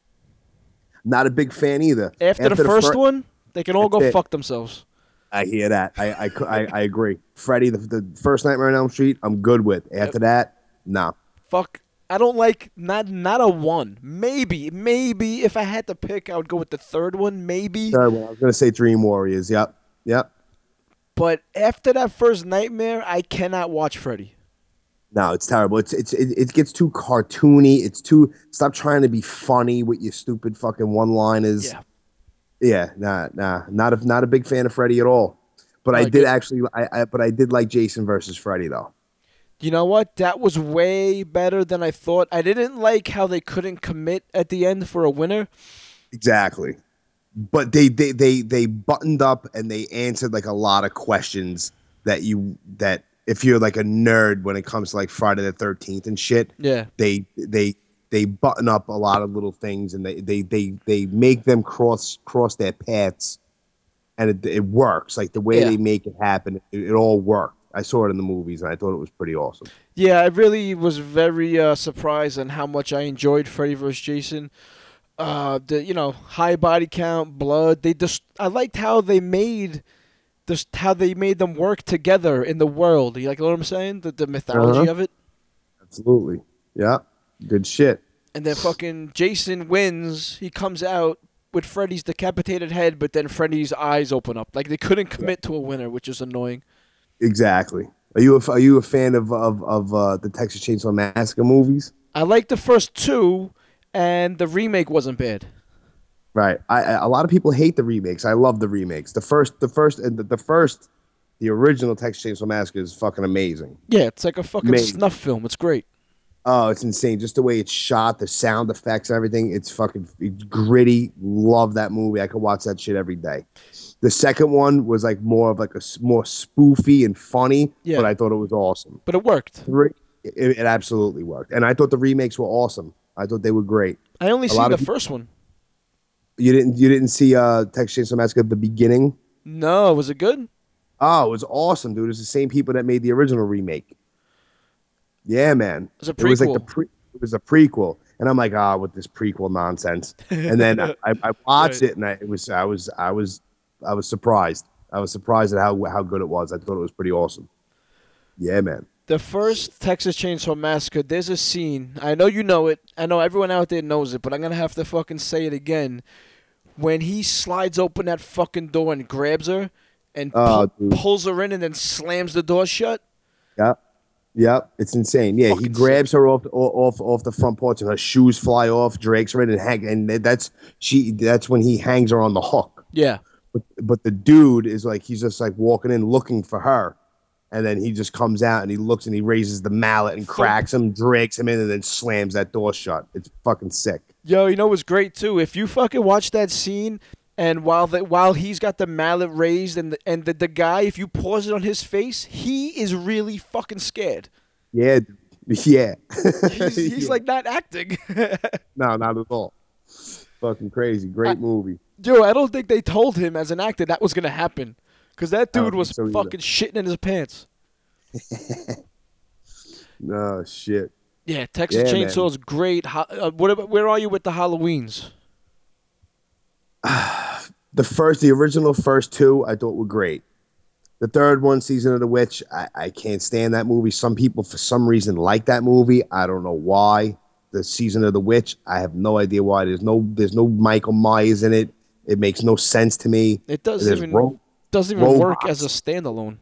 Not a big fan either. After, After the, the first fir- one, they can all go it. fuck themselves. I hear that. I I, I, I agree. Freddy, the, the first Nightmare on Elm Street, I'm good with. After yep. that, no. Nah. Fuck I don't like not not a one. Maybe, maybe if I had to pick, I would go with the third one. Maybe. Third one. I was gonna say Dream Warriors. Yep. Yep. But after that first nightmare, I cannot watch Freddy. No, it's terrible. It's it's it, it gets too cartoony. It's too. Stop trying to be funny with your stupid fucking one-liners. Yeah. Yeah. Nah. Nah. Not a not a big fan of Freddy at all. But I, I did actually. I, I but I did like Jason versus Freddy though. You know what? That was way better than I thought. I didn't like how they couldn't commit at the end for a winner. Exactly. But they they they they buttoned up and they answered like a lot of questions that you that if you're like a nerd when it comes to like Friday the thirteenth and shit. Yeah. They they they button up a lot of little things and they they they, they make them cross cross their paths, and it it works. Like the way yeah. they make it happen, it, it all worked. I saw it in the movies, and I thought it was pretty awesome. Yeah, I really was very uh, surprised on how much I enjoyed Freddy versus. Jason. Uh, the you know high body count, blood. They just I liked how they made this how they made them work together in the world. You like know what I'm saying? The the mythology uh-huh. of it. Absolutely. Yeah. Good shit. And then fucking Jason wins. He comes out with Freddy's decapitated head, but then Freddy's eyes open up. Like they couldn't commit yeah. to a winner, which is annoying. Exactly. Are you a, are you a fan of of of uh, the Texas Chainsaw Massacre movies? I like the first two, and the remake wasn't bad. Right. I, I a lot of people hate the remakes. I love the remakes. The first the first and the, the first the original Texas Chainsaw Massacre is fucking amazing. Yeah, it's like a fucking amazing. Snuff film. It's great. Oh, it's insane. Just the way it's shot, the sound effects, everything. It's fucking it's gritty. Love that movie. I could watch that shit every day. The second one was like more of like a more spoofy and funny, yeah. but I thought it was awesome. But it worked. It, it absolutely worked. And I thought the remakes were awesome. I thought they were great. I only seen the people, first one. You didn't you didn't see uh, Texas Chainsaw Massacre at the beginning? No. Was it good? Oh, it was awesome, dude. It was the same people that made the original remake. Yeah, man. It was a prequel. It was, like the pre- it was a prequel. And I'm like, ah, oh, with this prequel nonsense. And then I, I watched right. it, and I, it was I was I was... I was surprised. I was surprised at how how good it was. I thought it was pretty awesome. Yeah, man. The first Texas Chainsaw Massacre, there's a scene. I know you know it. I know everyone out there knows it, but I'm going to have to fucking say it again. When he slides open that fucking door and grabs her and oh, pu- pulls her in and then slams the door shut. Yeah. Yeah. It's insane. Yeah, fucking he grabs insane. her off, off off the front porch and her shoes fly off, drags her in and hang, and that's she that's when he hangs her on the hook. Yeah. But, but the dude is like, he's just like walking in looking for her. And then he just comes out and he looks and he raises the mallet and cracks him, drags him in, and then slams that door shut. It's fucking sick. Yo, you know what's great too? If you fucking watch that scene and while the, while he's got the mallet raised and the, and the, the guy, if you pause it on his face, he is really fucking scared. Yeah. Yeah. he's he's yeah. like not acting. No, not at all. Fucking crazy. Great I, movie. Yo, I don't think they told him as an actor that was going to happen. Because that dude was so fucking shitting in his pants. No, shit. Yeah, Texas yeah, Chainsaw is great. Ho- uh, what about, where are you with the Halloweens? the first, the original first two I thought were great. The third one, Season of the Witch, I, I can't stand that movie. Some people, for some reason, like that movie. I don't know why. The Season of the Witch, I have no idea why. There's no, there's no Michael Myers in it. It makes no sense to me. It doesn't even ro- doesn't even robots. work as a standalone.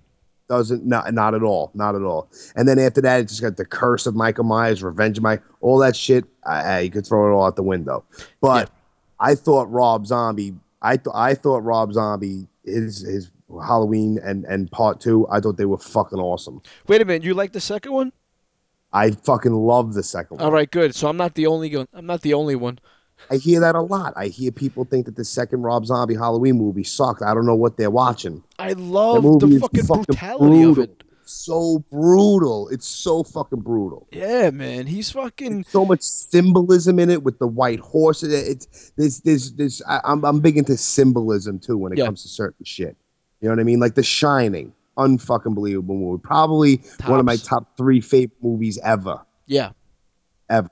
Doesn't not not at all, not at all. And then after that, it just got the curse of Michael Myers, Revenge of Mike, all that shit. I, I, you could throw it all out the window. But yeah. I thought Rob Zombie, I th- I thought Rob Zombie his his Halloween and, and part two. I thought they were fucking awesome. Wait a minute, you like the second one? I fucking love the second one. All right, good. So I'm not the only one. I'm not the only one. I hear that a lot. I hear people think that the second Rob Zombie Halloween movie sucked. I don't know what they're watching. I love the, the fucking, fucking brutality brutal. of it. So brutal. It's so fucking brutal. Yeah, man. He's fucking... There's so much symbolism in it with the white horse. It's there's there's there's. I, I'm I'm big into symbolism too when it yeah. comes to certain shit. You know what I mean? Like The Shining, unfucking believable movie. Probably Tops. one of my top three favorite movies ever. Yeah, ever.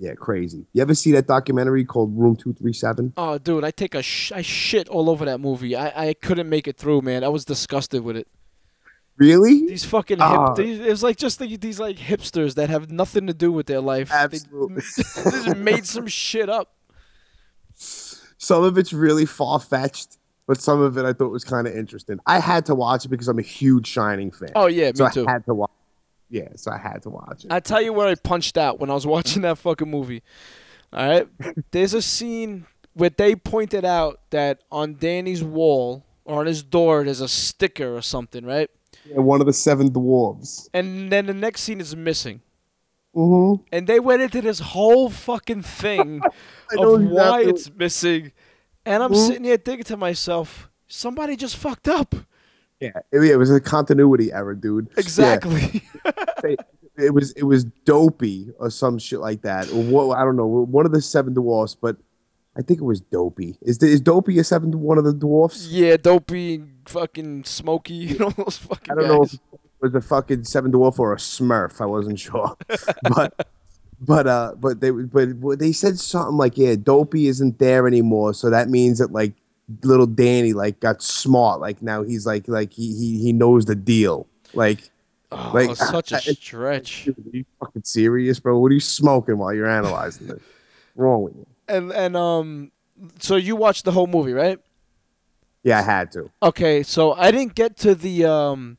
Yeah, crazy. You ever see that documentary called Room two thirty-seven? Oh, dude, I take a sh- I shit all over that movie. I-, I couldn't make it through, man. I was disgusted with it. Really? These fucking hip, uh, these, it was like just the, these like hipsters that have nothing to do with their life. Absolutely. They, they just made some shit up. Some of it's really far fetched, but some of it I thought was kind of interesting. I had to watch it because I'm a huge Shining fan. Oh yeah, me so too. I had to watch. Yeah, so I had to watch it. I tell you what, I punched out when I was watching that fucking movie. All right, there's a scene where they pointed out that on Danny's wall or on his door there's a sticker or something, right? Yeah, one of the seven dwarves. And then the next scene is missing. Mm-hmm. And they went into this whole fucking thing of exactly. why it's missing. And I'm mm-hmm. sitting here thinking to myself, somebody just fucked up. Yeah, it, it was a continuity error, dude. Exactly. Yeah. it, it was it was Dopey or some shit like that. Or what, I don't know. One of the seven dwarfs, but I think it was Dopey. Is the, is Dopey a seven? One of the dwarfs? Yeah, Dopey, fucking Smokey, you know those fucking. I don't guys. know. If it was a fucking seven dwarf or a Smurf? I wasn't sure, but. But uh, but they but they said something like, yeah, Dopey isn't there anymore, so that means that like little Danny like got smart, like now he's like like he he, he knows the deal, like oh, like such a stretch. Are you fucking serious, bro? What are you smoking while you're analyzing this? Wrong with you. And and um, so you watched the whole movie, right? Yeah, I had to. Okay, so I didn't get to the um.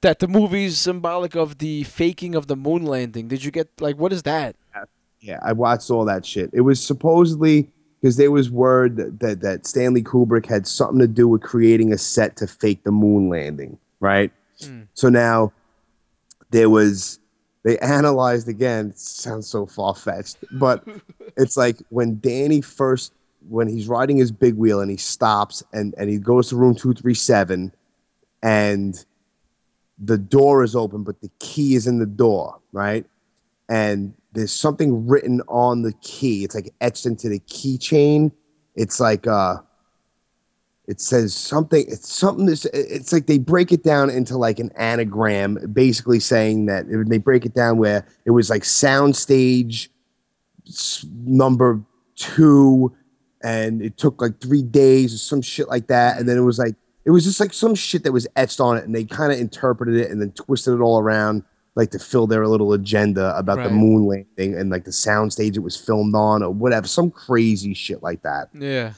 That the movie's symbolic of the faking of the moon landing. Did you get, like, what is that? Yeah, I watched all that shit. It was supposedly, because there was word that, that, that Stanley Kubrick had something to do with creating a set to fake the moon landing, right? Mm. So now, there was, they analyzed again, it sounds so far-fetched, but it's like when Danny first, when he's riding his big wheel and he stops and, and he goes to room two thirty-seven and... the door is open, but the key is in the door, right? And there's something written on the key. It's like etched into the keychain. It's like uh, it says something. It's something. That's, it's like they break it down into like an anagram, basically saying that it, they break it down where it was like soundstage number two, and it took like three days or some shit like that, and then it was like. It was just like some shit that was etched on it, and they kind of interpreted it and then twisted it all around, like to fill their little agenda about right. the moon landing and like the soundstage it was filmed on or whatever, some crazy shit like that. Yeah,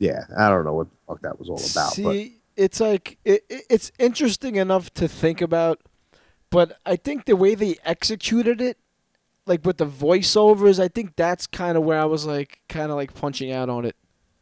yeah, I don't know what the fuck that was all about. See, but. It's like it, it's interesting enough to think about, but I think the way they executed it, like with the voiceovers, I think that's kind of where I was like, kind of like punching out on it.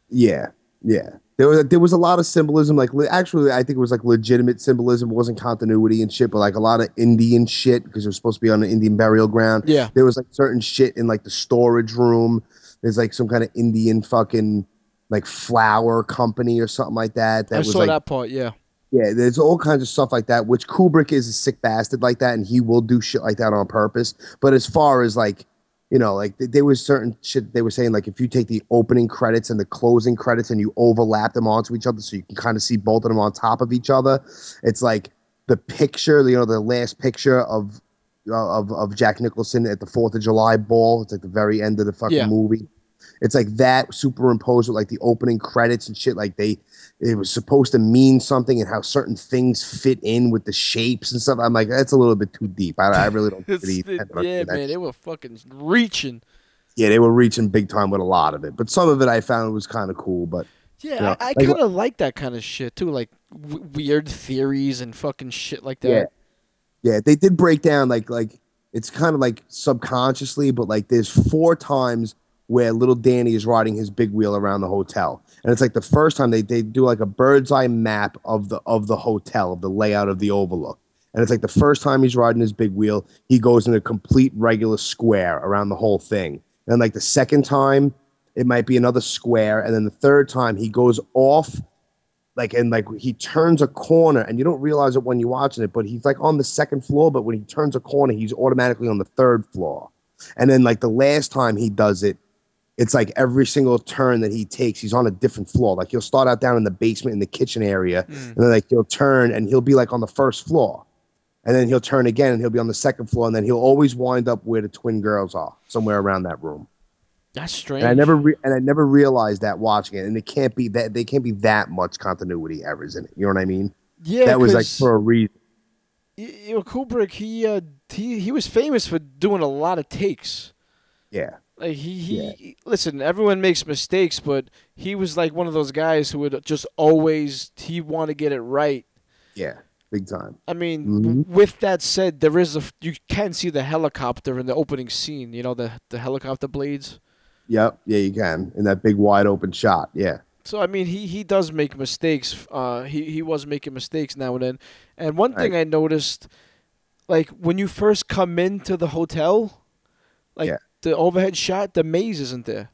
Yeah, yeah. There was, there was a lot of symbolism. Like actually, I think it was like legitimate symbolism. It wasn't continuity and shit, but like a lot of Indian shit because it was supposed to be on an Indian burial ground. Yeah. There was like certain shit in like the storage room. There's like some kind of Indian fucking like flower company or something like that. that I was saw like, that part, yeah. Yeah, there's all kinds of stuff like that, which Kubrick is a sick bastard like that, and he will do shit like that on purpose. But as far as like, you know, like there was certain shit they were saying, like if you take the opening credits and the closing credits and you overlap them onto each other so you can kind of see both of them on top of each other, it's like the picture, you know, the last picture of of, of Jack Nicholson at the fourth of July ball. It's like the very end of the fucking yeah. movie. It's like that superimposed with like the opening credits and shit. Like they, it was supposed to mean something and how certain things fit in with the shapes and stuff. I'm like, that's a little bit too deep. I, I really don't. Really the, yeah, man, they were fucking reaching. Yeah, they were reaching big time with a lot of it, but some of it I found was kind of cool. But yeah, you know, I, I kind of like, like that kind of shit too, like w- weird theories and fucking shit like that. Yeah, yeah, they did break down like like it's kind of like subconsciously, but like there's four times where little Danny is riding his big wheel around the hotel. And it's like the first time they, they do like a bird's eye map of the of the hotel, of the layout of the overlook. And it's like the first time he's riding his big wheel, he goes in a complete regular square around the whole thing. And like the second time, it might be another square. And then the third time he goes off, like and like he turns a corner, and you don't realize it when you're watching it, but he's like on the second floor, but when he turns a corner, he's automatically on the third floor. And then like the last time he does it, it's like every single turn that he takes, he's on a different floor. Like he'll start out down in the basement in the kitchen area, mm. and then like he'll turn and he'll be like on the first floor, and then he'll turn again and he'll be on the second floor, and then he'll always wind up where the twin girls are, somewhere around that room. That's strange. And I never re- and I never realized that watching it, and it can't be that they can't be that much continuity errors in it. You know what I mean? Yeah, that was like for a reason. You know, Kubrick, he uh, he he was famous for doing a lot of takes. Yeah. Like he, he, yeah. he listen, everyone makes mistakes, but he was like one of those guys who would just always he want to get it right. Yeah, big time. I mean, mm-hmm. with that said, there is a you can see the helicopter in the opening scene. You know the the helicopter blades. Yep. Yeah, you can in that big wide open shot. Yeah. So I mean, he, he does make mistakes. Uh, he he was making mistakes now and then. And one thing right. I noticed, like when you first come into the hotel, like yeah. the overhead shot, the maze isn't there.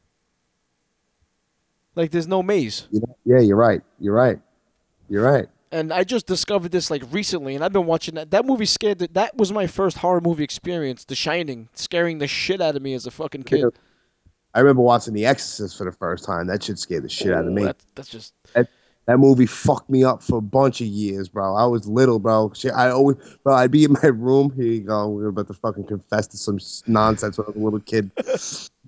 Like there's no maze. Yeah, you're right. You're right. You're right. And I just discovered this like recently, and I've been watching that. That movie scared. The, that was my first horror movie experience. The Shining, scaring the shit out of me as a fucking kid. Yeah. I remember watching The Exorcist for the first time. That shit scared the shit Ooh, out of me. That, that's just that, that movie fucked me up for a bunch of years, bro. I was little, bro. Shit, I always, bro. I'd be in my room. Here you go. We were about to fucking confess to some nonsense when I was a little kid.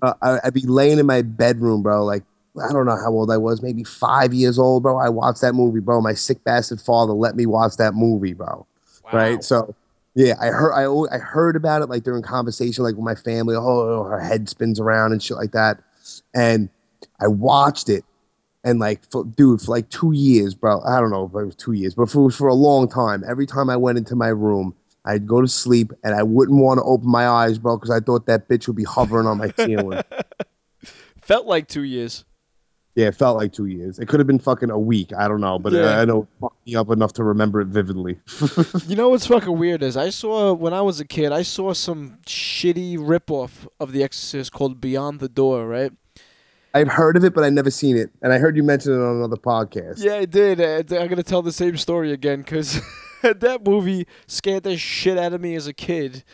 uh, I, I'd be laying in my bedroom, bro. Like I don't know how old I was, maybe five years old, bro. I watched that movie, bro. My sick bastard father let me watch that movie, bro. Wow. Right, so. Yeah, I heard I, I heard about it like during conversation, like with my family. Oh, her head spins around and shit like that. And I watched it, and like, for, dude, for like two years, bro. I don't know if it was two years, but for, it was for a long time. Every time I went into my room, I'd go to sleep, and I wouldn't want to open my eyes, bro, because I thought that bitch would be hovering on my ceiling. Felt like two years. Yeah, it felt like two years. It could have been fucking a week. I don't know, but yeah. I know it fucked me up enough to remember it vividly. You know what's fucking weird is I saw, when I was a kid, I saw some shitty ripoff of The Exorcist called Beyond the Door, right? I've heard of it, but I've never seen it. And I heard you mention it on another podcast. Yeah, I did. I'm going to tell the same story again because that movie scared the shit out of me as a kid.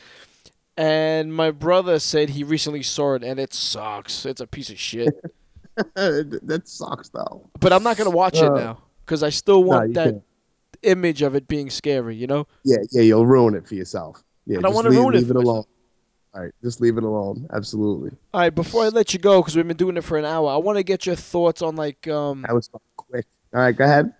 And my brother said he recently saw it, and it sucks. It's a piece of shit. That sucks, though. But I'm not going to watch uh, it now because I still want no, that can't. image of it being scary, you know? Yeah, yeah, you'll ruin it for yourself. Yeah, I don't want to ruin leave it Leave it alone. Myself. All right, just leave it alone. Absolutely. All right, before I let you go, because we've been doing it for an hour, I want to get your thoughts on, like... Um, that was quick. All right, go ahead.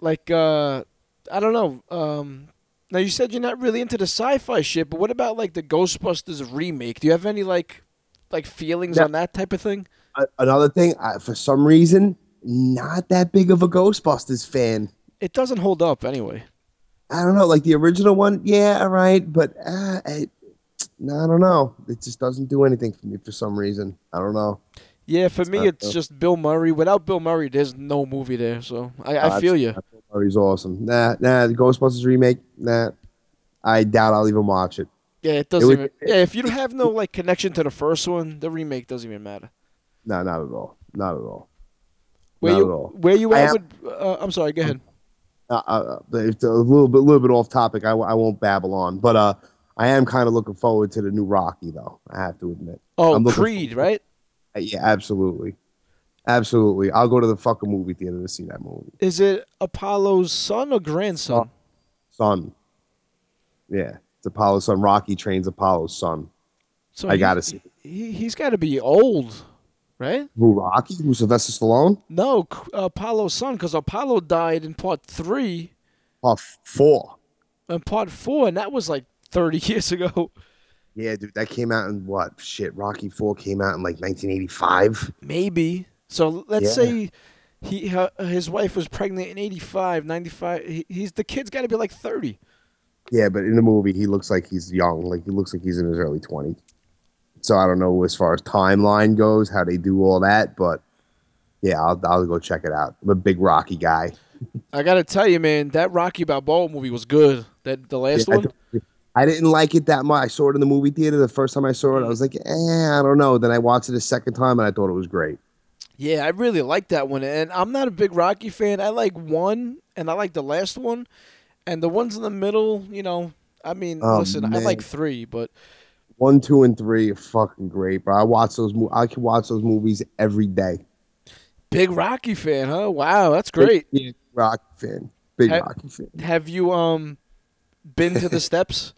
Like, uh, I don't know. Um, now, you said you're not really into the sci-fi shit, but what about, like, the Ghostbusters remake? Do you have any, like, like feelings that- on that type of thing? Another thing, I, for some reason, not that big of a Ghostbusters fan. It doesn't hold up anyway. I don't know. Like the original one, yeah, all right. But uh, I, no, I don't know. It just doesn't do anything for me for some reason. I don't know. Yeah, for it's me, it's dope. Just Bill Murray. Without Bill Murray, there's no movie there. So I, no, I feel you. Bill Murray's awesome. Nah, nah, the Ghostbusters remake, nah. I doubt I'll even watch it. Yeah, it doesn't it even. Would, yeah, if you have no like connection to the first one, the remake doesn't even matter. No, not at all. Not at all. Where not you? At all. Where you at? Am, with, uh, I'm sorry. Go ahead. Uh, uh, it's a little bit, little bit off topic. I, I won't babble on, but uh, I am kind of looking forward to the new Rocky, though. I have to admit. Oh, I'm Creed, forward. right? Uh, yeah, absolutely, absolutely. I'll go to the fucking movie theater to see that movie. Is it Apollo's son or grandson? Son. Yeah, it's Apollo's son. Rocky trains Apollo's son. So I he, gotta see. He he's got to be old. Right? Who, Rocky? Who, Sylvester Stallone? No, uh, Apollo's son, because Apollo died in part three. Part four. In part four, and that was like thirty years ago. Yeah, dude, that came out in what? Shit, Rocky four came out in like nineteen eighty-five? Maybe. So let's yeah. say he her, his wife was pregnant in eighty-five, ninety-five. He, he's, the kid's got to be like thirty. Yeah, but in the movie, he looks like he's young. Like, he looks like he's in his early twenties. So I don't know as far as timeline goes, how they do all that, but yeah, I'll I'll go check it out. I'm a big Rocky guy. I gotta tell you, man, that Rocky Balboa movie was good. That the last yeah, one. I, I didn't like it that much. I saw it in the movie theater the first time I saw it. I was like, eh, I don't know. Then I watched it a second time and I thought it was great. Yeah, I really liked that one, and I'm not a big Rocky fan. I like one, and I like the last one, and the ones in the middle. You know, I mean, oh, listen, man. I like three, but. One, two, and three are fucking great, bro. I watch those. Mo- I can watch those movies every day. Big Rocky fan, huh? Wow, that's great. Big Rocky fan. Big have, Rocky fan. Have you um been to the steps?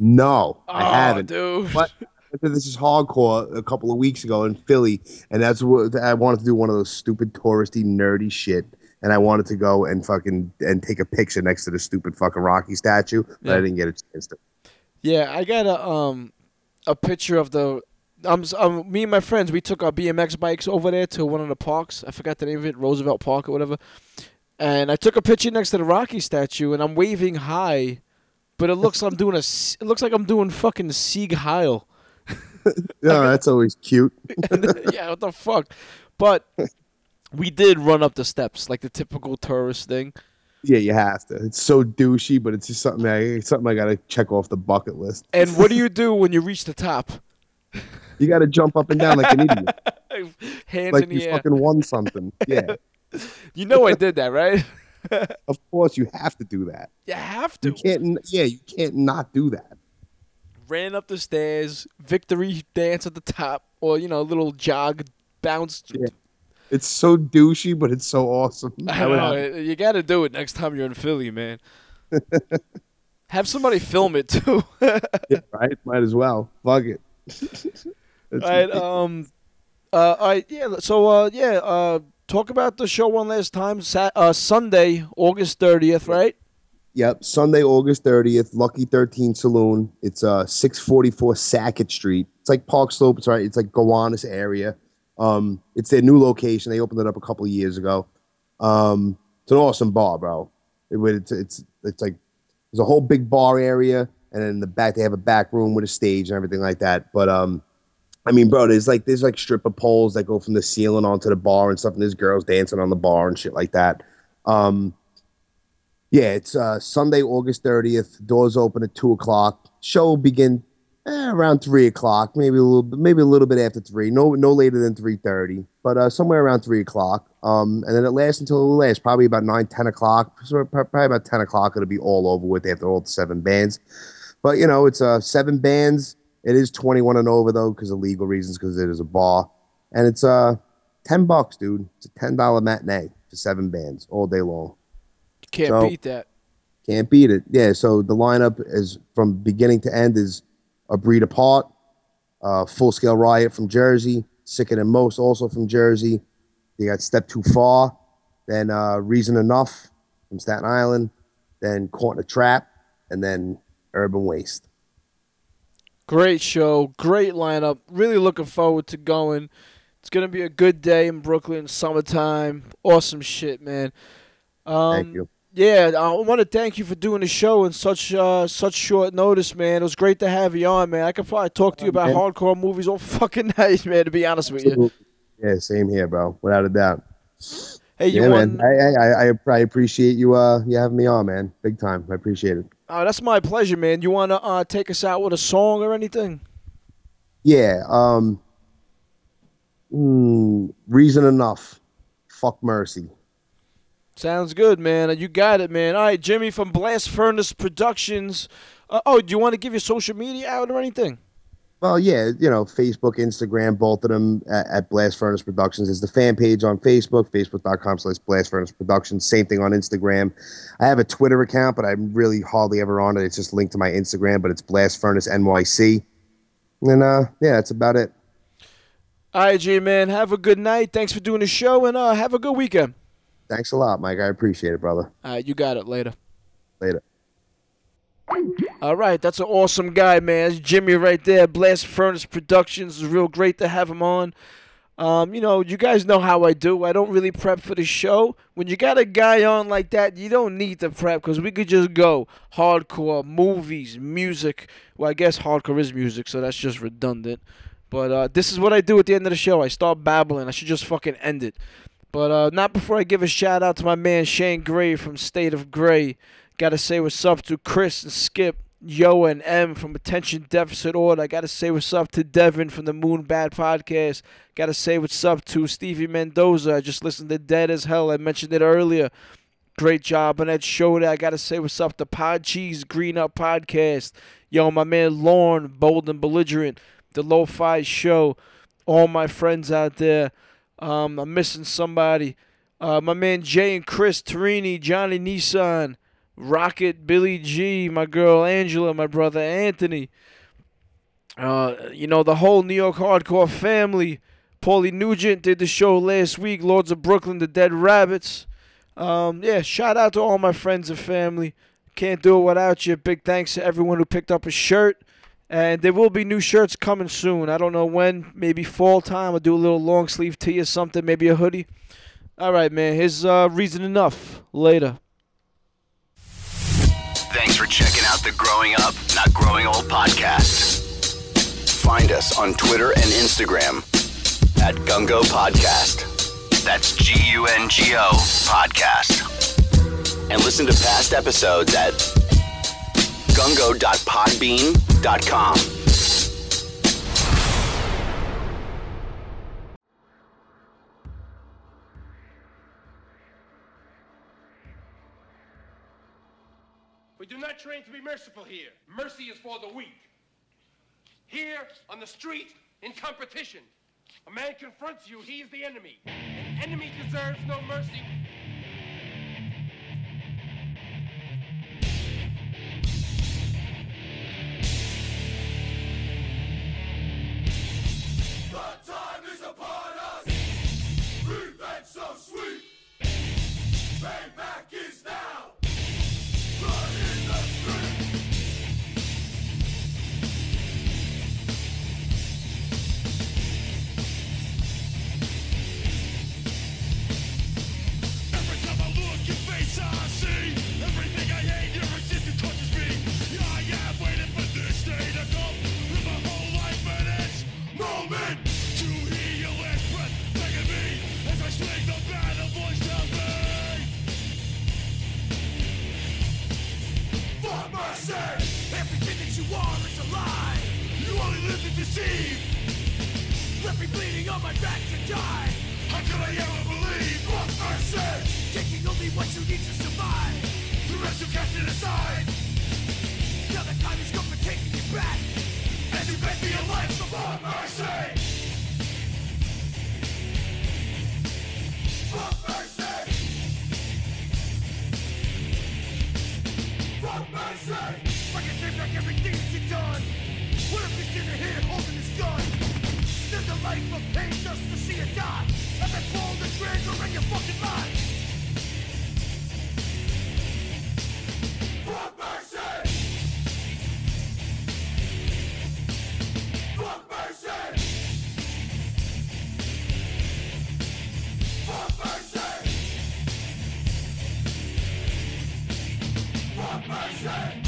No, oh, I haven't, dude. But this is hardcore. A couple of weeks ago in Philly, and that's what I wanted to do. One of those stupid touristy, nerdy shit. and I wanted to go and fucking and take a picture next to the stupid fucking Rocky statue, but yeah. I didn't get a chance to. Yeah, I got a um a picture of the. I'm, I'm me and my friends. We took our B M X bikes over there to one of the parks. I forgot the name of it, Roosevelt Park or whatever. And I took a picture next to the Rocky statue, and I'm waving high, but it looks I'm doing a. It looks like I'm doing fucking Sieg Heil. Yeah, that's always cute. Yeah, what the fuck? But we did run up the steps, like the typical tourist thing. Yeah, you have to. It's so douchey, but it's just something I it's something I gotta check off the bucket list. And what do you do when you reach the top? You gotta jump up and down like an idiot. Hands like in you the fucking air. Won something. Yeah. You know I did that, right? Of course, you have to do that. You have to. You can't. Yeah, you can't not do that. Ran up the stairs, victory dance at the top, or, you know, a little jog, bounce. Yeah. It's so douchey, but it's so awesome. I know. You got to do it next time you're in Philly, man. Have somebody film it, too. Yeah, right? Might as well. Fuck it. All right. Um, uh, all right. Yeah. So, uh, yeah. Uh, talk about the show one last time. Sat- uh, Sunday, August thirtieth, right? Yep, Sunday, August thirtieth, Lucky thirteen Saloon. It's uh six forty-four Sackett Street. It's like Park Slope. It's right. It's like Gowanus area. Um, it's their new location. They opened it up a couple of years ago. Um, it's an awesome bar, bro. It, it's it's it's like there's a whole big bar area, and in the back they have a back room with a stage and everything like that. But um, I mean, bro, there's like there's like stripper poles that go from the ceiling onto the bar and stuff, and there's girls dancing on the bar and shit like that. Um. Yeah, it's uh, Sunday, August thirtieth. Doors open at two o'clock. Show will begin eh, around three o'clock, maybe a little, bit, maybe a little bit after three. No, no later than three thirty, but uh, somewhere around three o'clock. Um, and then it lasts until it lasts, probably about nine, ten o'clock. So probably about ten o'clock, it'll be all over with after all the seven bands. But you know, it's uh, seven bands. It is twenty-one and over though, because of legal reasons, because it is a bar, and it's uh, ten bucks, dude. It's a ten dollar matinee for seven bands all day long. Can't so, beat that. Can't beat it. Yeah, so the lineup is from beginning to end is A Breed Apart, uh, Full Scale Riot from Jersey, Sicker Than Most also from Jersey. They got Step Too Far, then uh, Reason Enough from Staten Island, then Caught in a Trap, and then Urban Waste. Great show. Great lineup. Really looking forward to going. It's going to be a good day in Brooklyn, summertime. Awesome shit, man. Um, Thank you. Yeah, I want to thank you for doing the show in such uh, such short notice, man. It was great to have you on, man. I could probably talk to you about hardcore movies all fucking night, man, to be honest with you. Yeah, same here, bro. Without a doubt. Hey, you yeah, want... man. I, I, I, I appreciate you uh you having me on, man. Big time. I appreciate it. Oh, that's my pleasure, man. You want to uh, take us out with a song or anything? Yeah. Um. Mm, Reason Enough. Fuck Mercy. Sounds good, man. You got it, man. All right, Jimmy from Blast Furnace Productions. Uh, oh, do you want to give your social media out or anything? Well, yeah, you know, Facebook, Instagram, both of them at, at Blast Furnace Productions. There's the fan page on Facebook, facebook.com slash Blast Furnace Productions. Same thing on Instagram. I have a Twitter account, but I'm really hardly ever on it. It's just linked to my Instagram, but it's Blast Furnace N Y C. And, uh, yeah, that's about it. All right, Jimmy, man. Have a good night. Thanks for doing the show, and uh, have a good weekend. Thanks a lot, Mike. I appreciate it, brother. All right, you got it. Later. Later. All right, that's an awesome guy, man. That's Jimmy right there, Blast Furnace Productions. It's real great to have him on. Um, you know, you guys know how I do. I don't really prep for the show. When you got a guy on like that, you don't need to prep because we could just go hardcore, movies, music. Well, I guess hardcore is music, so that's just redundant. But uh, this is what I do at the end of the show. I start babbling. I should just fucking end it. But uh, not before I give a shout out to my man Shane Gray from State of Gray. Gotta say what's up to Chris and Skip, Yo and M from Attention Deficit Order. I gotta say what's up to Devin from the Moon Bad Podcast. Gotta say what's up to Stevie Mendoza. I just listened to Dead as Hell. I mentioned it earlier. Great job on that show there. I gotta say what's up to Pod Cheese Green Up Podcast. Yo, my man Lorne, Bold and Belligerent, The Lo-Fi Show. All my friends out there. Um, I'm missing somebody. Uh, my man Jay and Chris, Tarini, Johnny Nissan, Rocket, Billy G, my girl Angela, my brother Anthony. Uh, you know, the whole New York hardcore family. Paulie Nugent did the show last week. Lords of Brooklyn, The Dead Rabbits. Um, yeah, shout out to all my friends and family. Can't do it without you. Big thanks to everyone who picked up a shirt. And there will be new shirts coming soon. I don't know when. Maybe fall time. I'll do a little long sleeve tee or something. Maybe a hoodie. All right, man. Here's uh, Reason Enough. Later. Thanks for checking out the Growing Up, Not Growing Old podcast. Find us on Twitter and Instagram at Gungo Podcast. That's G U N G O Podcast. And listen to past episodes at gungo dot podbean dot com. We do not train to be merciful here. Mercy is for the weak. Here, on the street, in competition, a man confronts you, he is the enemy. An enemy deserves no mercy. The time is upon us. Revenge so sweet. Payback is now. Blood in the street. Every time I look your face, I see everything I hate. Your existence touches me. I have waited for this day to come through my whole life, and it's moment. Swing the battle voice tells me for mercy. Everything that you are is a lie. You only live to deceive. Left me bleeding on my back to die. How could I ever believe for mercy? Taking only what you need to survive. The rest you cast it aside. Now the time has come for taking it back. As you beg for your life, so for mercy. For mercy! For mercy! I can take back everything that you've done. What if he's sitting here holding his gun? There's a life of pain just to see it die. I've been pulling the trigger in your fucking mind. For mercy! For mercy! For mercy! For mercy!